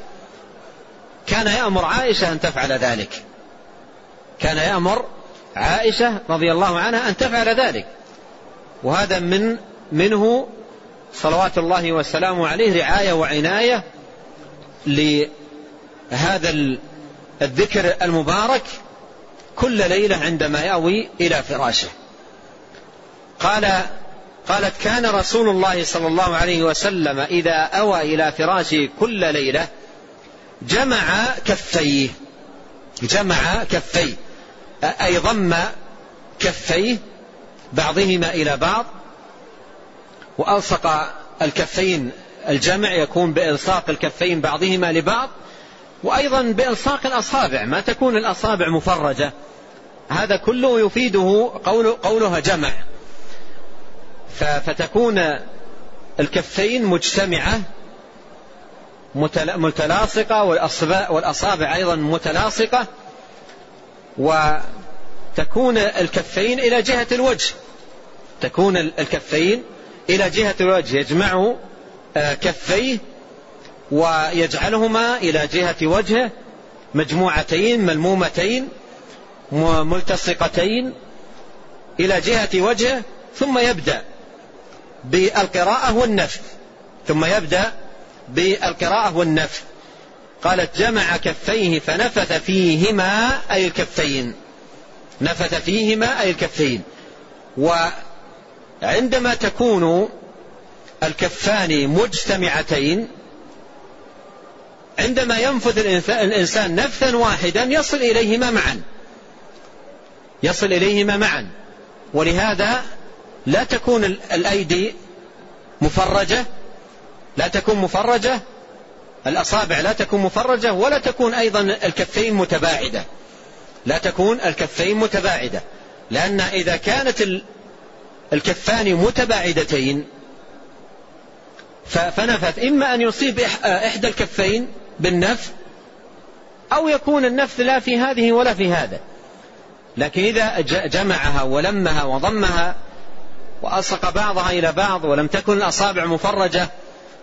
كان يأمر عائشة أن تفعل ذلك، كان يأمر عائشة رضي الله عنها أن تفعل ذلك. وهذا منه صلوات الله وسلامه عليه رعاية وعناية لهذا الذكر المبارك كل ليلة عندما يأوي إلى فراشه. قالت: كان رسول الله صلى الله عليه وسلم إذا أوى إلى فراشه كل ليلة جمع كفيه أي ضم كفيه بعضهما إلى بعض، وألصق الكفين، الجمع يكون بإلصاق الكفين بعضهما لبعض، وأيضا بإلصاق الأصابع، ما تكون الأصابع مفرجة، هذا كله يفيده قولها جمع، فتكون الكفين مجتمعة متلاصقة والأصابع أيضا متلاصقة، وتكون الكفين إلى جهة الوجه، تكون الكفين إلى جهة الوجه، يجمع كفيه ويجعلهما إلى جهة وجهه مجموعتين ملمومتين ملتصقتين إلى جهة وجهه، ثم يبدأ بالقراءة والنفث، قالت: جمع كفيه فنفث فيهما أي الكفين، وعندما تكون الكفان مجتمعتين عندما ينفث الإنسان نفثا واحدا يصل إليهما معا، ولهذا لا تكون الأيدي مفرجة، الأصابع لا تكون مفرجة، ولا تكون أيضا الكفين متباعدة، لأن إذا كانت الكفان متباعدتين فنفث، إما أن يصيب إحدى الكفين بالنفث أو يكون النفث لا في هذه ولا في هذا، لكن إذا جمعها ولمها وضمها وألصق بعضها إلى بعض ولم تكن الأصابع مفرجة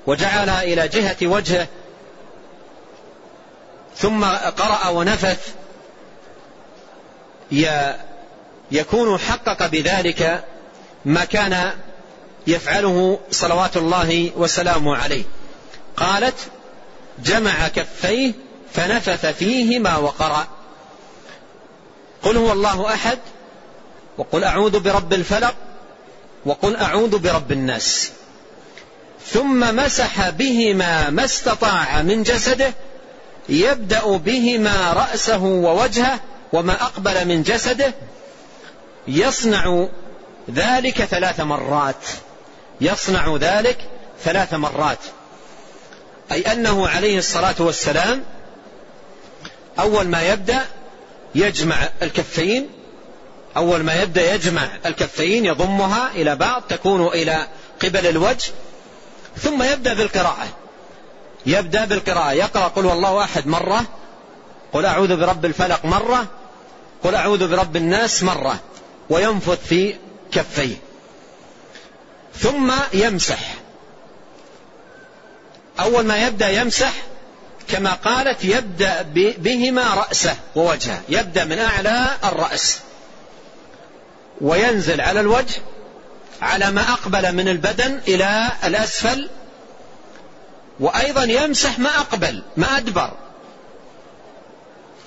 وجعلها إلى جهة وجهه ثم قرأ ونفث، يكون حقق بذلك ما كان يفعله صلوات الله وسلامه عليه. قالت: جمع كفيه فنفث فيهما وقرأ قل هو الله أحد، وقل أعوذ برب الفلق، وقل أعوذ برب الناس، ثم مسح بهما ما استطاع من جسده، يبدأ بهما رأسه ووجهه وما أقبل من جسده، يصنع ذلك 3 مرات، يصنع ذلك 3 مرات، أي أنه عليه الصلاة والسلام أول ما يبدأ يجمع الكفين، أول ما يبدأ يجمع الكفين يضمها إلى بعض تكون إلى قبل الوجه، ثم يبدأ بالقراءة، يبدأ بالقراءة، يقرأ قل والله أحد مرة، قل أعوذ برب الفلق مرة، قل أعوذ برب الناس مرة، وينفث في كفيه، ثم يمسح، أول ما يبدأ يمسح كما قالت يبدأ بهما رأسه ووجهه، يبدأ من أعلى الرأس وينزل على الوجه على ما أقبل من البدن إلى الأسفل، وأيضا يمسح ما أقبل ما أدبر،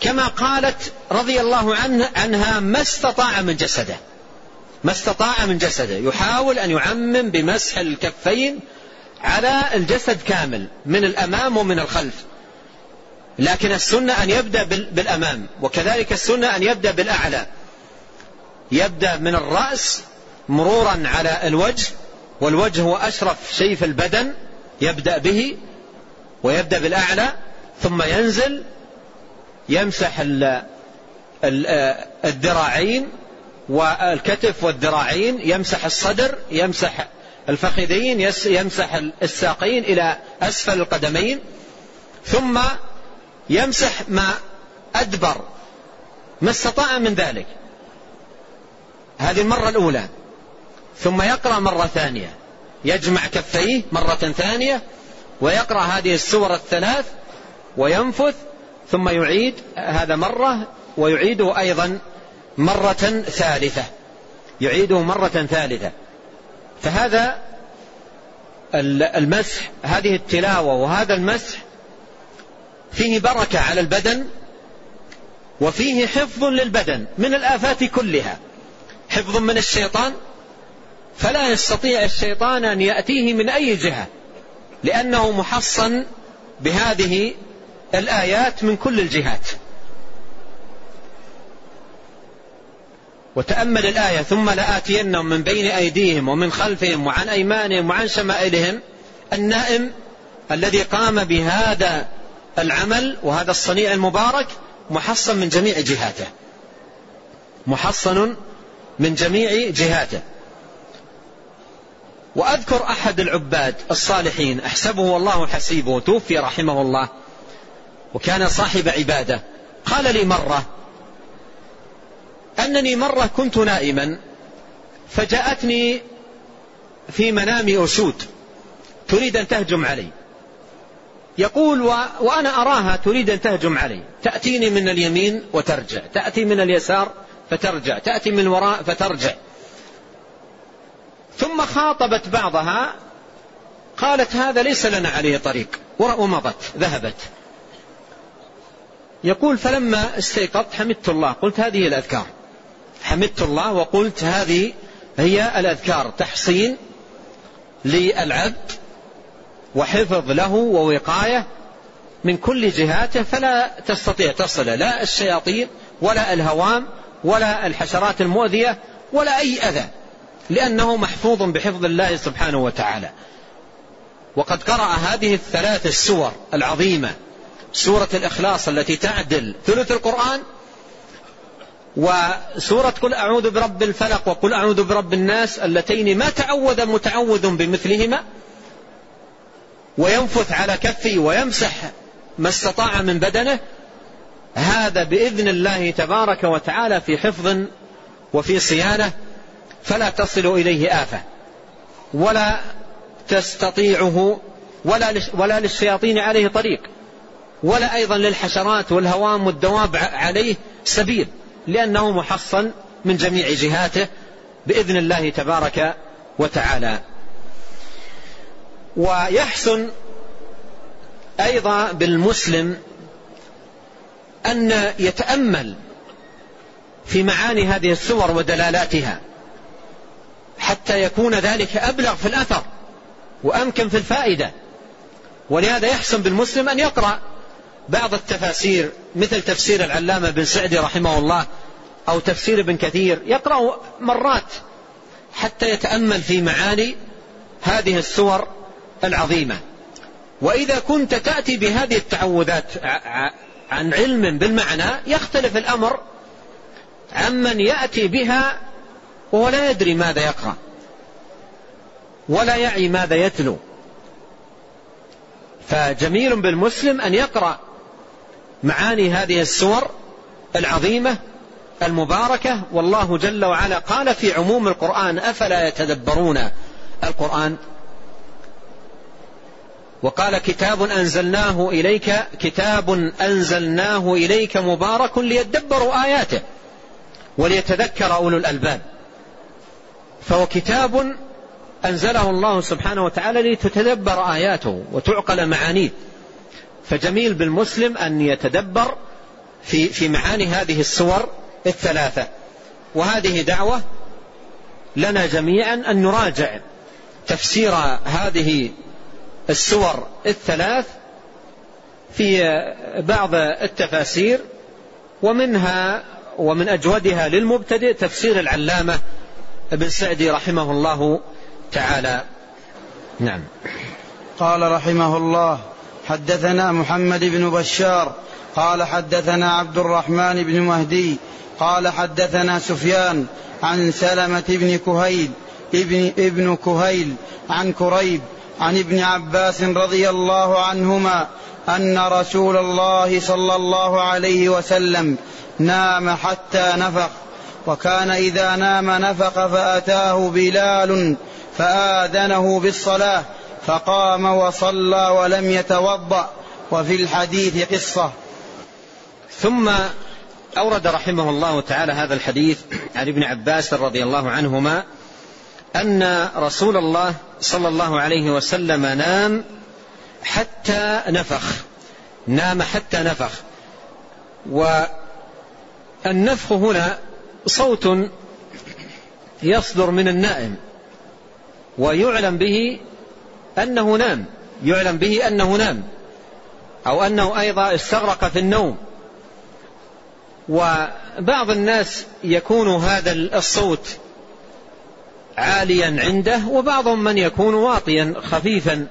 كما قالت رضي الله عنها ما استطاع من جسده، ما استطاع من جسده، يحاول أن يعمم بمسح الكفين على الجسد كامل من الأمام ومن الخلف، لكن السنة أن يبدأ بالأمام، وكذلك السنة أن يبدأ بالأعلى، يبدأ من الرأس مرورا على الوجه، والوجه هو أشرف شيء في البدن، يبدأ به ويبدأ بالأعلى، ثم ينزل يمسح الذراعين والكتف والذراعين، يمسح الصدر، يمسح الفخذين، يمسح الساقين إلى أسفل القدمين، ثم يمسح ما أدبر ما استطاع من ذلك، هذه المرة الأولى، ثم يقرأ مرة ثانية، يجمع كفيه مرة ثانية ويقرأ هذه السور 3 وينفث، ثم يعيد هذا مرة، ويعيده أيضا مرة ثالثة، يعيده مرة ثالثة. فهذا المسح، هذه التلاوة وهذا المسح فيه بركة على البدن، وفيه حفظ للبدن من الآفات كلها، حفظ من الشيطان، فلا يستطيع الشيطان أن يأتيه من أي جهة، لأنه محصن بهذه الآيات من كل الجهات. وتأمل الآية: ثم لآتينهم من بين أيديهم ومن خلفهم وعن أيمانهم وعن شمائلهم. النائم الذي قام بهذا العمل وهذا الصنيع المبارك محصن من جميع جهاته، محصن من جميع جهاته. وأذكر أحد العباد الصالحين أحسبه والله حسيبه، توفي رحمه الله، وكان صاحب عبادة، قال لي مرة أنني مرة كنت نائما فجاءتني في منامي أسود تريد أن تهجم علي، يقول وأنا أراها تريد أن تهجم علي، تأتيني من اليمين وترجع، تأتي من اليسار فترجع، تأتي من الوراء فترجع، ثم خاطبت بعضها قالت هذا ليس لنا عليه طريق، ومضت ذهبت. يقول فلما استيقظت حمدت الله، قلت هذه الأذكار، حمدت الله وقلت هذه هي الأذكار، تحصين للعبد وحفظ له ووقاية من كل جهاته، فلا تستطيع تصل لا الشياطين ولا الهوام ولا الحشرات المؤذية ولا أي أذى، لأنه محفوظ بحفظ الله سبحانه وتعالى. وقد قرأ هذه 3 السور العظيمة، سورة الإخلاص التي تعدل ثلث القرآن، وسورة قل أعوذ برب الفلق وقل أعوذ برب الناس، اللتين ما تعوذ متعوذ بمثلهما، وينفث على كفه ويمسح ما استطاع من بدنه، هذا بإذن الله تبارك وتعالى في حفظ وفي صيانة، فلا تصل إليه آفة ولا تستطيعه، ولا للشياطين عليه طريق، ولا أيضا للحشرات والهوام والدواب عليه سبيل، لأنه محصن من جميع جهاته بإذن الله تبارك وتعالى. ويحسن أيضا بالمسلم أن يتأمل في معاني هذه السور ودلالاتها حتى يكون ذلك أبلغ في الأثر وأمكن في الفائدة. ولهذا يحسن بالمسلم أن يقرأ بعض التفاسير مثل تفسير العلامة بن سعدي رحمه الله أو تفسير ابن كثير، يقرأ مرات حتى يتأمل في معاني هذه السور العظيمة. وإذا كنت تأتي بهذه التعوذات عن علم بالمعنى يختلف الأمر عمن يأتي بها وهو لا يدري ماذا يقرأ ولا يعي ماذا يتلو. فجميل بالمسلم أن يقرأ معاني هذه السور العظيمة المباركة. والله جل وعلا قال في عموم القرآن: أفلا يتدبرون القرآن؟ وقال: كتاب أنزلناه إليك مبارك ليتدبروا آياته وليتذكر أولو الألباب. فهو كتاب أنزله الله سبحانه وتعالى لتتدبر آياته وتعقل معانيه. فجميل بالمسلم أن يتدبر في معاني هذه السور الثلاثة. وهذه دعوة لنا جميعا أن نراجع تفسير هذه السور الثلاث في بعض التفاسير، ومنها ومن أجودها للمبتدئ تفسير العلامة ابن سعدي رحمه الله تعالى. نعم. قال رحمه الله: حدثنا محمد بن بشار قال حدثنا عبد الرحمن بن مهدي قال حدثنا سفيان عن سلمة بن كهيل ابن كهيل عن كريب عن ابن عباس رضي الله عنهما أن رسول الله صلى الله عليه وسلم نام حتى نفخ، وكان إذا نام نفخ، فأتاه بلال فآذنه بالصلاة فقام وصلى ولم يتوضأ. وفي الحديث قصة. ثم أورد رحمه الله تعالى هذا الحديث عن ابن عباس رضي الله عنهما أن رسول الله صلى الله عليه وسلم نام حتى نفخ. والنفخ هنا صوت يصدر من النائم ويعلم به أنه نام أو أنه أيضا استغرق في النوم. وبعض الناس يكون هذا الصوت عاليا عنده، وبعضهم من يكون واطيا خفيفا،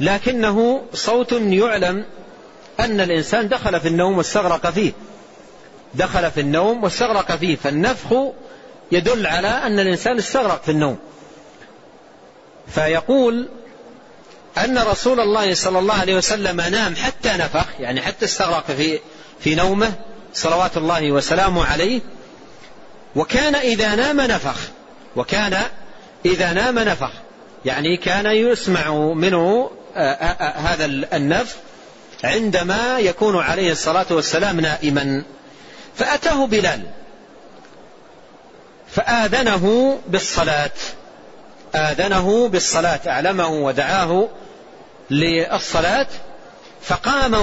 لكنه صوت يعلم أن الإنسان دخل في النوم واستغرق فيه. فالنفخ يدل على أن الإنسان استغرق في النوم. فيقول أن رسول الله صلى الله عليه وسلم نام حتى نفخ، يعني حتى استغرق في نومه صلوات الله وسلامه عليه. وكان إذا نام نفخ، يعني كان يسمع منه هذا النفخ عندما يكون عليه الصلاة والسلام نائما. فأتاه بلال فآذنه بالصلاة، أعلمه ودعاه للصلاة. فقام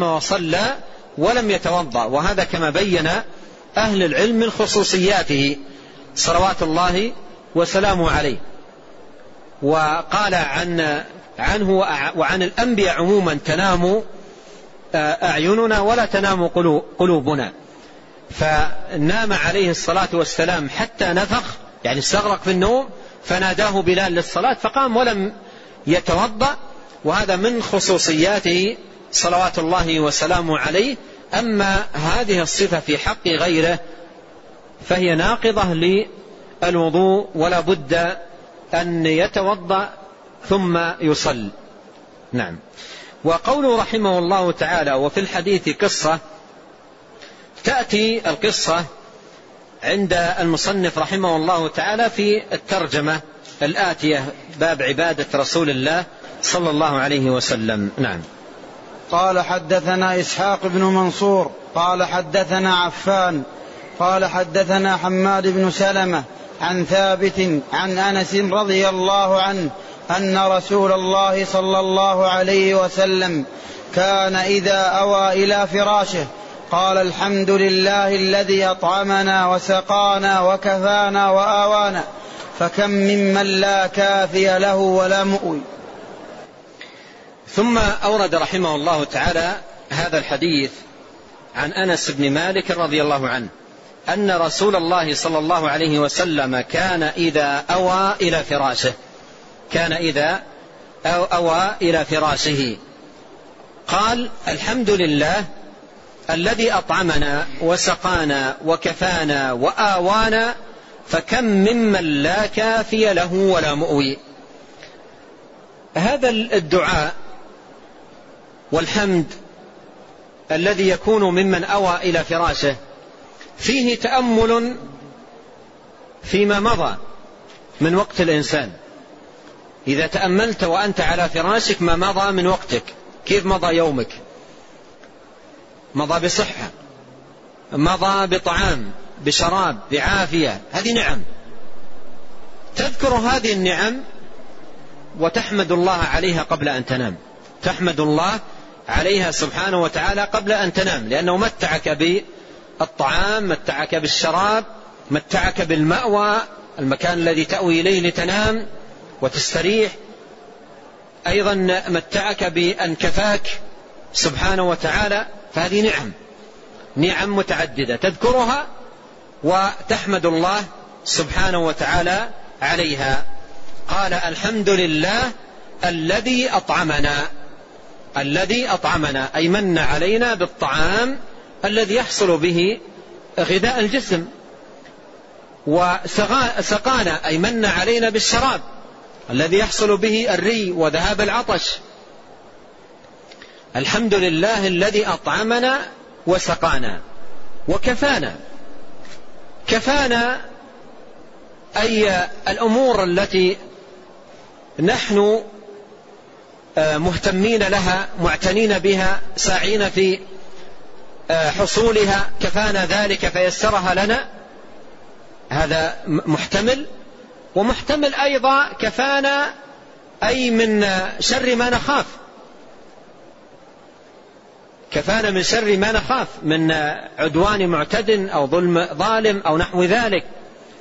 وصلى ولم يتوضأ. وهذا كما بين أهل العلم من خصوصياته صلوات الله وسلامه عليه. وقال عنه وعن الأنبياء عموما: تنام أعيننا ولا تنام قلوبنا. فنام عليه الصلاة والسلام حتى نفخ، يعني استغرق في النوم، فناداه بلال للصلاة فقام ولم يتوضأ. وهذا من خصوصياته صلوات الله وسلامه عليه. أما هذه الصفة في حق غيره فهي ناقضة للوضوء، ولا بد أن يتوضأ ثم يصل. نعم. وقوله رحمه الله تعالى: وفي الحديث قصة. تأتي القصة عند المصنف رحمه الله تعالى في الترجمة الآتية، باب عبادة رسول الله صلى الله عليه وسلم. نعم. قال: حدثنا إسحاق بن منصور قال حدثنا عفان قال حدثنا حماد بن سلمة عن ثابت عن أنس رضي الله عنه أن رسول الله صلى الله عليه وسلم كان إذا أوى إلى فراشه قال: الحمد لله الذي أطعمنا وسقانا وكفانا وآوانا، فكم ممن لا كافي له ولا مؤوي. ثم أورد رحمه الله تعالى هذا الحديث عن أنس بن مالك رضي الله عنه أن رسول الله صلى الله عليه وسلم كان إذا أوى إلى فراشه، قال: الحمد لله الذي أطعمنا وسقانا وكفانا وآوانا، فكم ممن لا كافي له ولا مؤوي. هذا الدعاء والحمد الذي يكون ممن أوى إلى فراشه فيه تأمل فيما مضى من وقت الإنسان. إذا تأملت وأنت على فراشك ما مضى من وقتك، كيف مضى يومك، مضى بصحة، مضى بطعام، بشراب، بعافية، هذه نعم. تذكر هذه النعم وتحمد الله عليها قبل أن تنام، تحمد الله عليها سبحانه وتعالى قبل أن تنام، لأنه متعك بالطعام، متعك بالشراب، متعك بالمأوى، المكان الذي تأوي إليه لتنام وتستريح، أيضا متعك بأن كفاك سبحانه وتعالى، فهذه نعم، نعم متعددة تذكرها وتحمد الله سبحانه وتعالى عليها. قال: الحمد لله الذي أطعمنا، أي من علينا بالطعام الذي يحصل به غذاء الجسم، وسقانا أي من علينا بالشراب الذي يحصل به الري وذهاب العطش. الحمد لله الذي أطعمنا وسقانا وكفانا. كفانا أي الأمور التي نحن مهتمين لها، معتنين بها، ساعين في حصولها، كفانا ذلك فيسرها لنا، هذا محتمل. ومحتمل أيضا كفانا أي من شر ما نخاف، كفانا من شر ما نخاف من عدوان معتد أو ظلم ظالم أو نحو ذلك.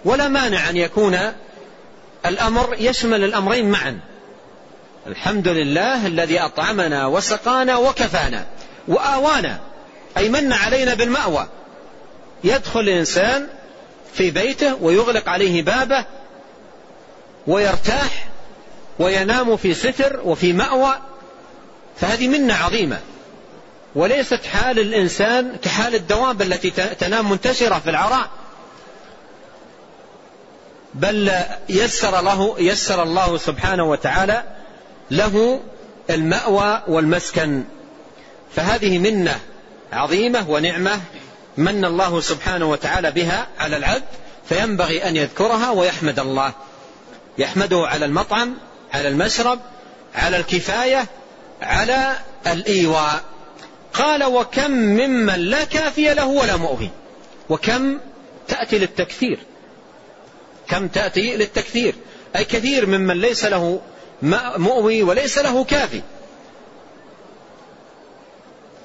ولا مانع أن يكون الأمر يشمل الأمرين معا، الحمد لله الذي أطعمنا وسقانا وكفانا وآوانا، أي من علينا بالمأوى. يدخل الإنسان في بيته ويغلق عليه بابه ويرتاح وينام في ستر وفي مأوى، فهذه منة عظيمة، وليست حال الإنسان كحال الدواب التي تنام منتشرة في العراء، بل يسر الله سبحانه وتعالى له المأوى والمسكن، فهذه منة عظيمة ونعمة من الله سبحانه وتعالى بها على العبد، فينبغي أن يذكرها ويحمد الله، يحمده على المطعم، على المشرب، على الكفاية، على الإيواء. قال: وكم ممن لا كافي له ولا مؤوي. وكم تأتي للتكثير، أي كثير ممن ليس له مؤوي وليس له كافي.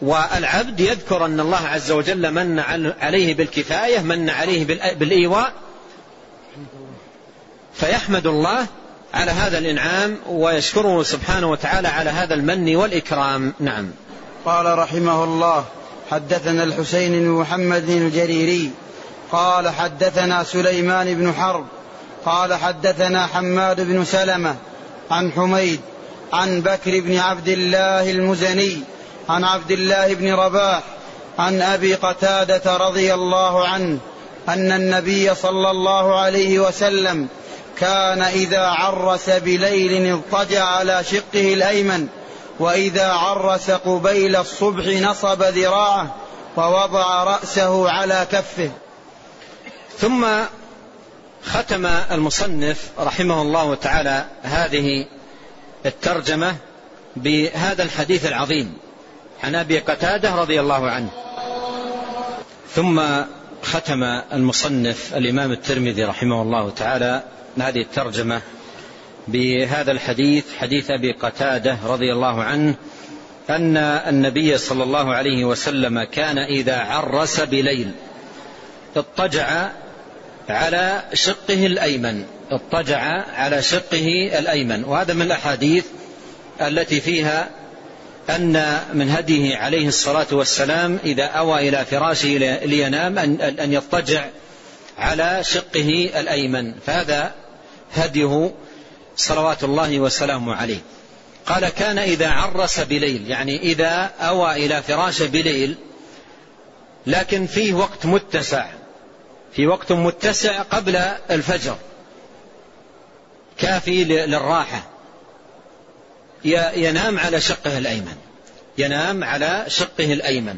والعبد يذكر أن الله عز وجل من عليه بالكفاية، من عليه بالإيواء، فيحمد الله على هذا الإنعام ويشكره سبحانه وتعالى على هذا المن والإكرام. نعم. قال رحمه الله: حدثنا الحسين بن محمد الجريري قال حدثنا سليمان بن حرب قال حدثنا حماد بن سلمة عن حميد عن بكر بن عبد الله المزني عن عبد الله بن رباح عن أبي قتادة رضي الله عنه أن النبي صلى الله عليه وسلم كان إذا عرس بليل اضطجع على شقه الأيمن، وإذا عرس قبيل الصبح نصب ذراعه ووضع رأسه على كفه. ثم ختم المصنف رحمه الله تعالى هذه الترجمة بهذا الحديث العظيم عن أبي قتادة رضي الله عنه. ثم ختم المصنف الإمام الترمذي رحمه الله تعالى هذه الترجمة بهذا الحديث، حديث أبي قتادة رضي الله عنه أن النبي صلى الله عليه وسلم كان إذا عرس بليل اضطجع على شقه الأيمن، اضطجع على شقه الأيمن. وهذا من الأحاديث التي فيها أن من هديه عليه الصلاة والسلام إذا أوى إلى فراشه لينام أن يضطجع على شقه الأيمن، فهذا هديه صلوات الله وسلامه عليه. قال كان إذا عرس بليل، يعني إذا أوى إلى فراشه بليل، لكن فيه وقت متسع، في وقت متسع قبل الفجر كافي للراحة، ينام على شقه الأيمن، ينام على شقه الأيمن.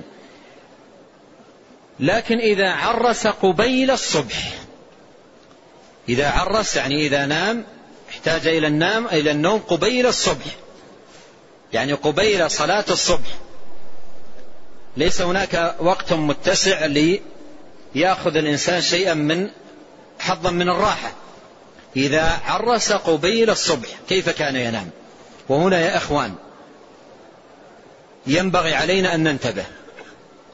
لكن إذا عرس قبيل الصبح، إذا عرس يعني إذا نام، احتاج إلى النوم قبيل الصبح، يعني قبيل صلاة الصبح، ليس هناك وقت متسع ليأخذ الإنسان شيئا من حظا من الراحة. إذا عرس قبيل الصبح كيف كان ينام؟ وهنا يا إخوان ينبغي علينا أن ننتبه،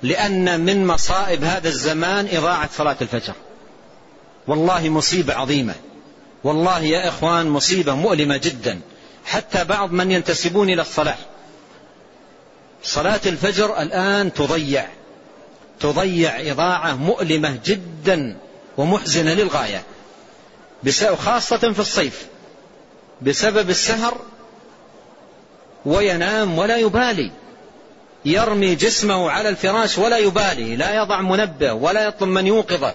لأن من مصائب هذا الزمان إضاعة صلاة الفجر، والله مصيبة عظيمة، والله يا إخوان مصيبة مؤلمة جدا. حتى بعض من ينتسبون إلى الصلاة، صلاة الفجر الآن تضيع إضاعة مؤلمة جدا ومحزنة للغاية، خاصة في الصيف، بسبب السهر، وينام ولا يبالي، يرمي جسمه على الفراش ولا يبالي، لا يضع منبه ولا يطلب من يوقظه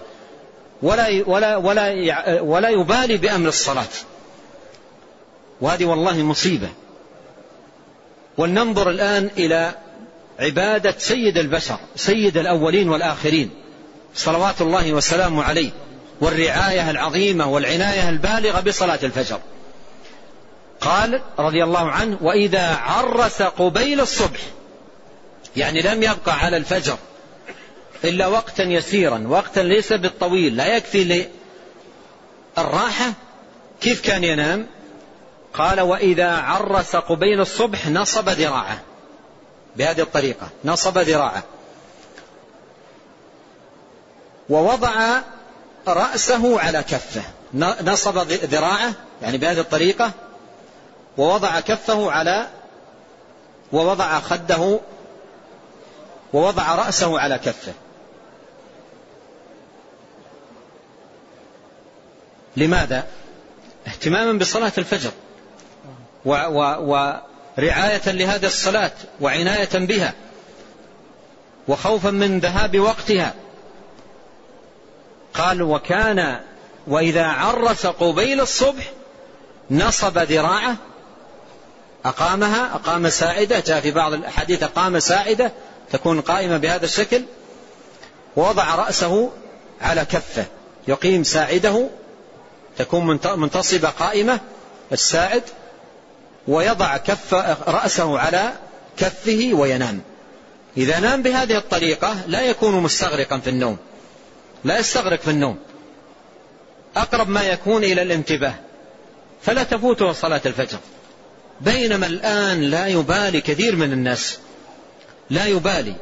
ولا يبالي بأمر الصلاة. وهذه والله مصيبة. ولننظر الآن إلى عبادة سيد البشر، سيد الأولين والآخرين صلوات الله وسلامه عليه، والرعاية العظيمة والعناية البالغة بصلاة الفجر. قال رضي الله عنه وإذا عرس قبيل الصبح، يعني لم يبقى على الفجر إلا وقتا يسيرا، وقتا ليس بالطويل، لا يكفي للراحة، كيف كان ينام؟ قال وإذا عرس قبيل الصبح نصب ذراعه، بهذه الطريقة نصب ذراعه، ووضع رأسه على كفه، نصب ذراعه يعني بهذه الطريقة، ووضع كفه على، ووضع خده، ووضع رأسه على كفه. لماذا؟ اهتماما بصلاة الفجر ورعاية لهذه الصلاة وعناية بها، وخوفا من ذهاب وقتها. قال وكان وإذا عرس قبيل الصبح نصب ذراعه، أقامها، أقام ساعدة، جاء في بعض الحديث أقام ساعدة تكون قائمة بهذا الشكل، ووضع رأسه على كفه، يقيم ساعده تكون منتصبة قائمة الساعد، ويضع رأسه على كفه وينام. إذا نام بهذه الطريقة لا يكون مستغرقا في النوم، لا يستغرق في النوم، أقرب ما يكون إلى الانتباه، فلا تفوته صلاة الفجر. بينما الآن لا يبالي، كثير من الناس لا يبالي،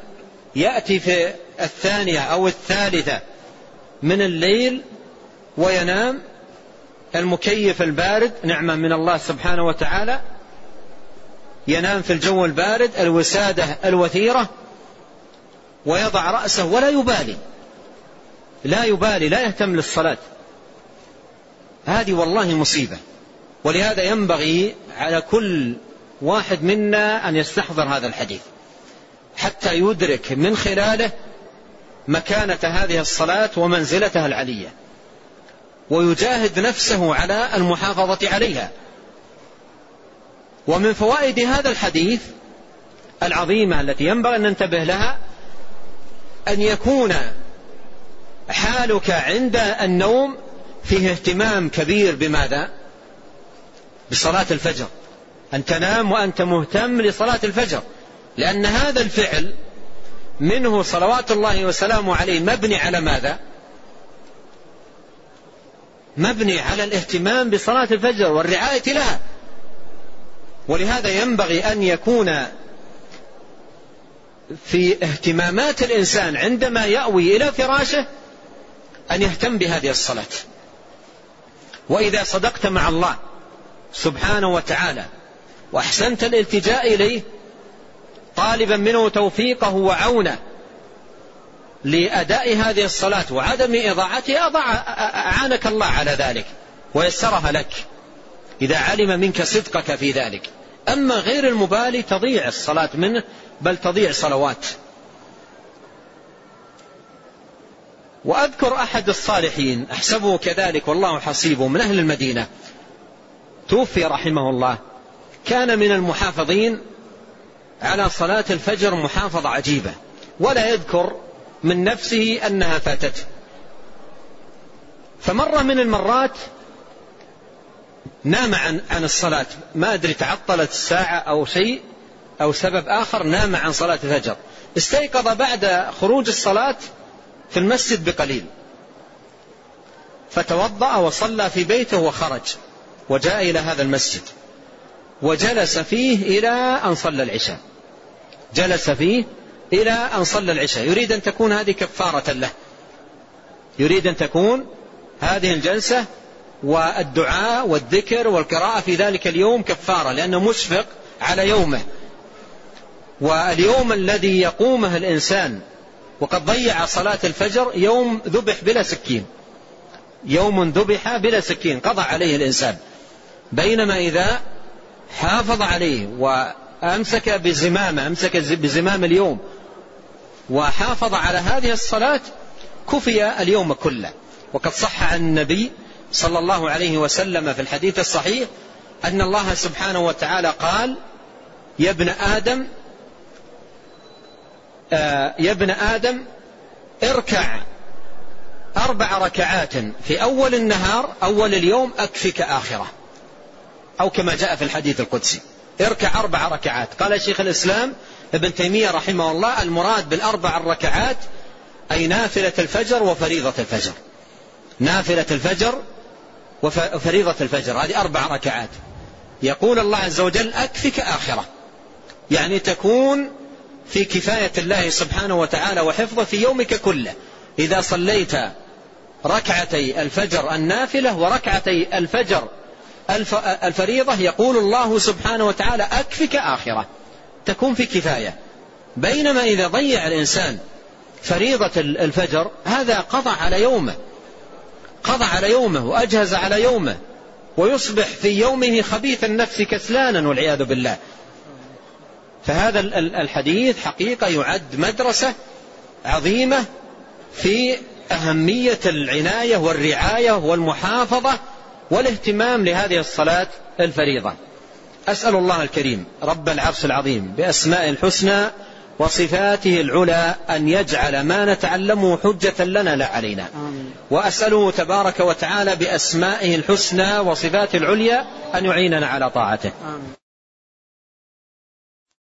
يأتي في الثانية أو الثالثة من الليل وينام، المكيف البارد نعمة من الله سبحانه وتعالى، ينام في الجو البارد، الوسادة الوثيرة، ويضع رأسه ولا يبالي، لا يبالي، لا يهتم للصلاة. هذه والله مصيبة. ولهذا ينبغي على كل واحد منا أن يستحضر هذا الحديث حتى يدرك من خلاله مكانة هذه الصلاة ومنزلتها العلية. ويجاهد نفسه على المحافظة عليها. ومن فوائد هذا الحديث العظيمة التي ينبغي أن ننتبه لها أن يكون حالك عند النوم فيه اهتمام كبير بماذا؟ بصلاة الفجر، أن تنام وأنت مهتم لصلاة الفجر، لأن هذا الفعل منه صلوات الله وسلامه عليه مبني على ماذا؟ مبني على الاهتمام بصلاة الفجر والرعاية لها. ولهذا ينبغي أن يكون في اهتمامات الإنسان عندما يأوي إلى فراشه أن يهتم بهذه الصلاة. وإذا صدقت مع الله سبحانه وتعالى وأحسنت الالتجاء إليه طالبا منه توفيقه وعونه لأداء هذه الصلاة وعدم إضاعتها أعانك الله على ذلك ويسرها لك إذا علم منك صدقك في ذلك. أما غير المبالي تضيع الصلاة منه، بل تضيع صلوات. وأذكر أحد الصالحين أحسبه كذلك والله حصيبه من أهل المدينة، توفي رحمه الله، كان من المحافظين على صلاة الفجر محافظة عجيبة، ولا يذكر من نفسه أنها فاتته. فمرة من المرات نام عن الصلاة، ما أدري تعطلت الساعة أو شيء أو سبب آخر، نام عن صلاة الفجر. استيقظ بعد خروج الصلاة في المسجد بقليل، فتوضأ وصلى في بيته وخرج وجاء إلى هذا المسجد وجلس فيه إلى أن صلى العشاء، جلس فيه إلى أن صلى العشاء، يريد أن تكون هذه كفارة له، يريد أن تكون هذه الجلسة والدعاء والذكر والقراءة في ذلك اليوم كفارة، لأنه مشفق على يومه. واليوم الذي يقومه الإنسان وقد ضيع صلاة الفجر يوم ذبح بلا سكين، يوم ذبح بلا سكين قضى عليه الإنسان، بينما إذا حافظ عليه وأمسك بزمامة، أمسك بزمام اليوم وحافظ على هذه الصلاة كفي اليوم كله. وقد صح عن النبي صلى الله عليه وسلم في الحديث الصحيح أن الله سبحانه وتعالى قال: يا ابن آدم اركع 4 ركعات في أول النهار أول اليوم أكفك آخرة، أو كما جاء في الحديث القدسي اركع 4 ركعات. قال شيخ الإسلام ابن تيمية رحمه الله: المراد بال4 ركعات أي نافلة الفجر وفريضة الفجر، نافلة الفجر وفريضة الفجر، هذه 4 ركعات. يقول الله عز وجل: أكفك آخرة، يعني تكون في كفاية الله سبحانه وتعالى وحفظه في يومك كله، إذا صليت 2 ركعة الفجر النافلة و2 ركعة الفجر الفريضة يقول الله سبحانه وتعالى أكفك آخرة، تكون في كفاية. بينما إذا ضيع الإنسان فريضة الفجر هذا قضى على يومه، قضى على يومه وأجهز على يومه، ويصبح في يومه خبيث النفس كسلانا والعياذ بالله. فهذا الحديث حقيقة يعد مدرسة عظيمة في أهمية العناية والرعاية والمحافظة والاهتمام لهذه الصلاة الفريضة. أسأل الله الكريم رب العرش العظيم بأسماء الحسنى وصفاته العلى أن يجعل ما نتعلمه حجة لنا لا علينا. وأسأله تبارك وتعالى بأسمائه الحسنى وصفاته العليا أن يعيننا على طاعته.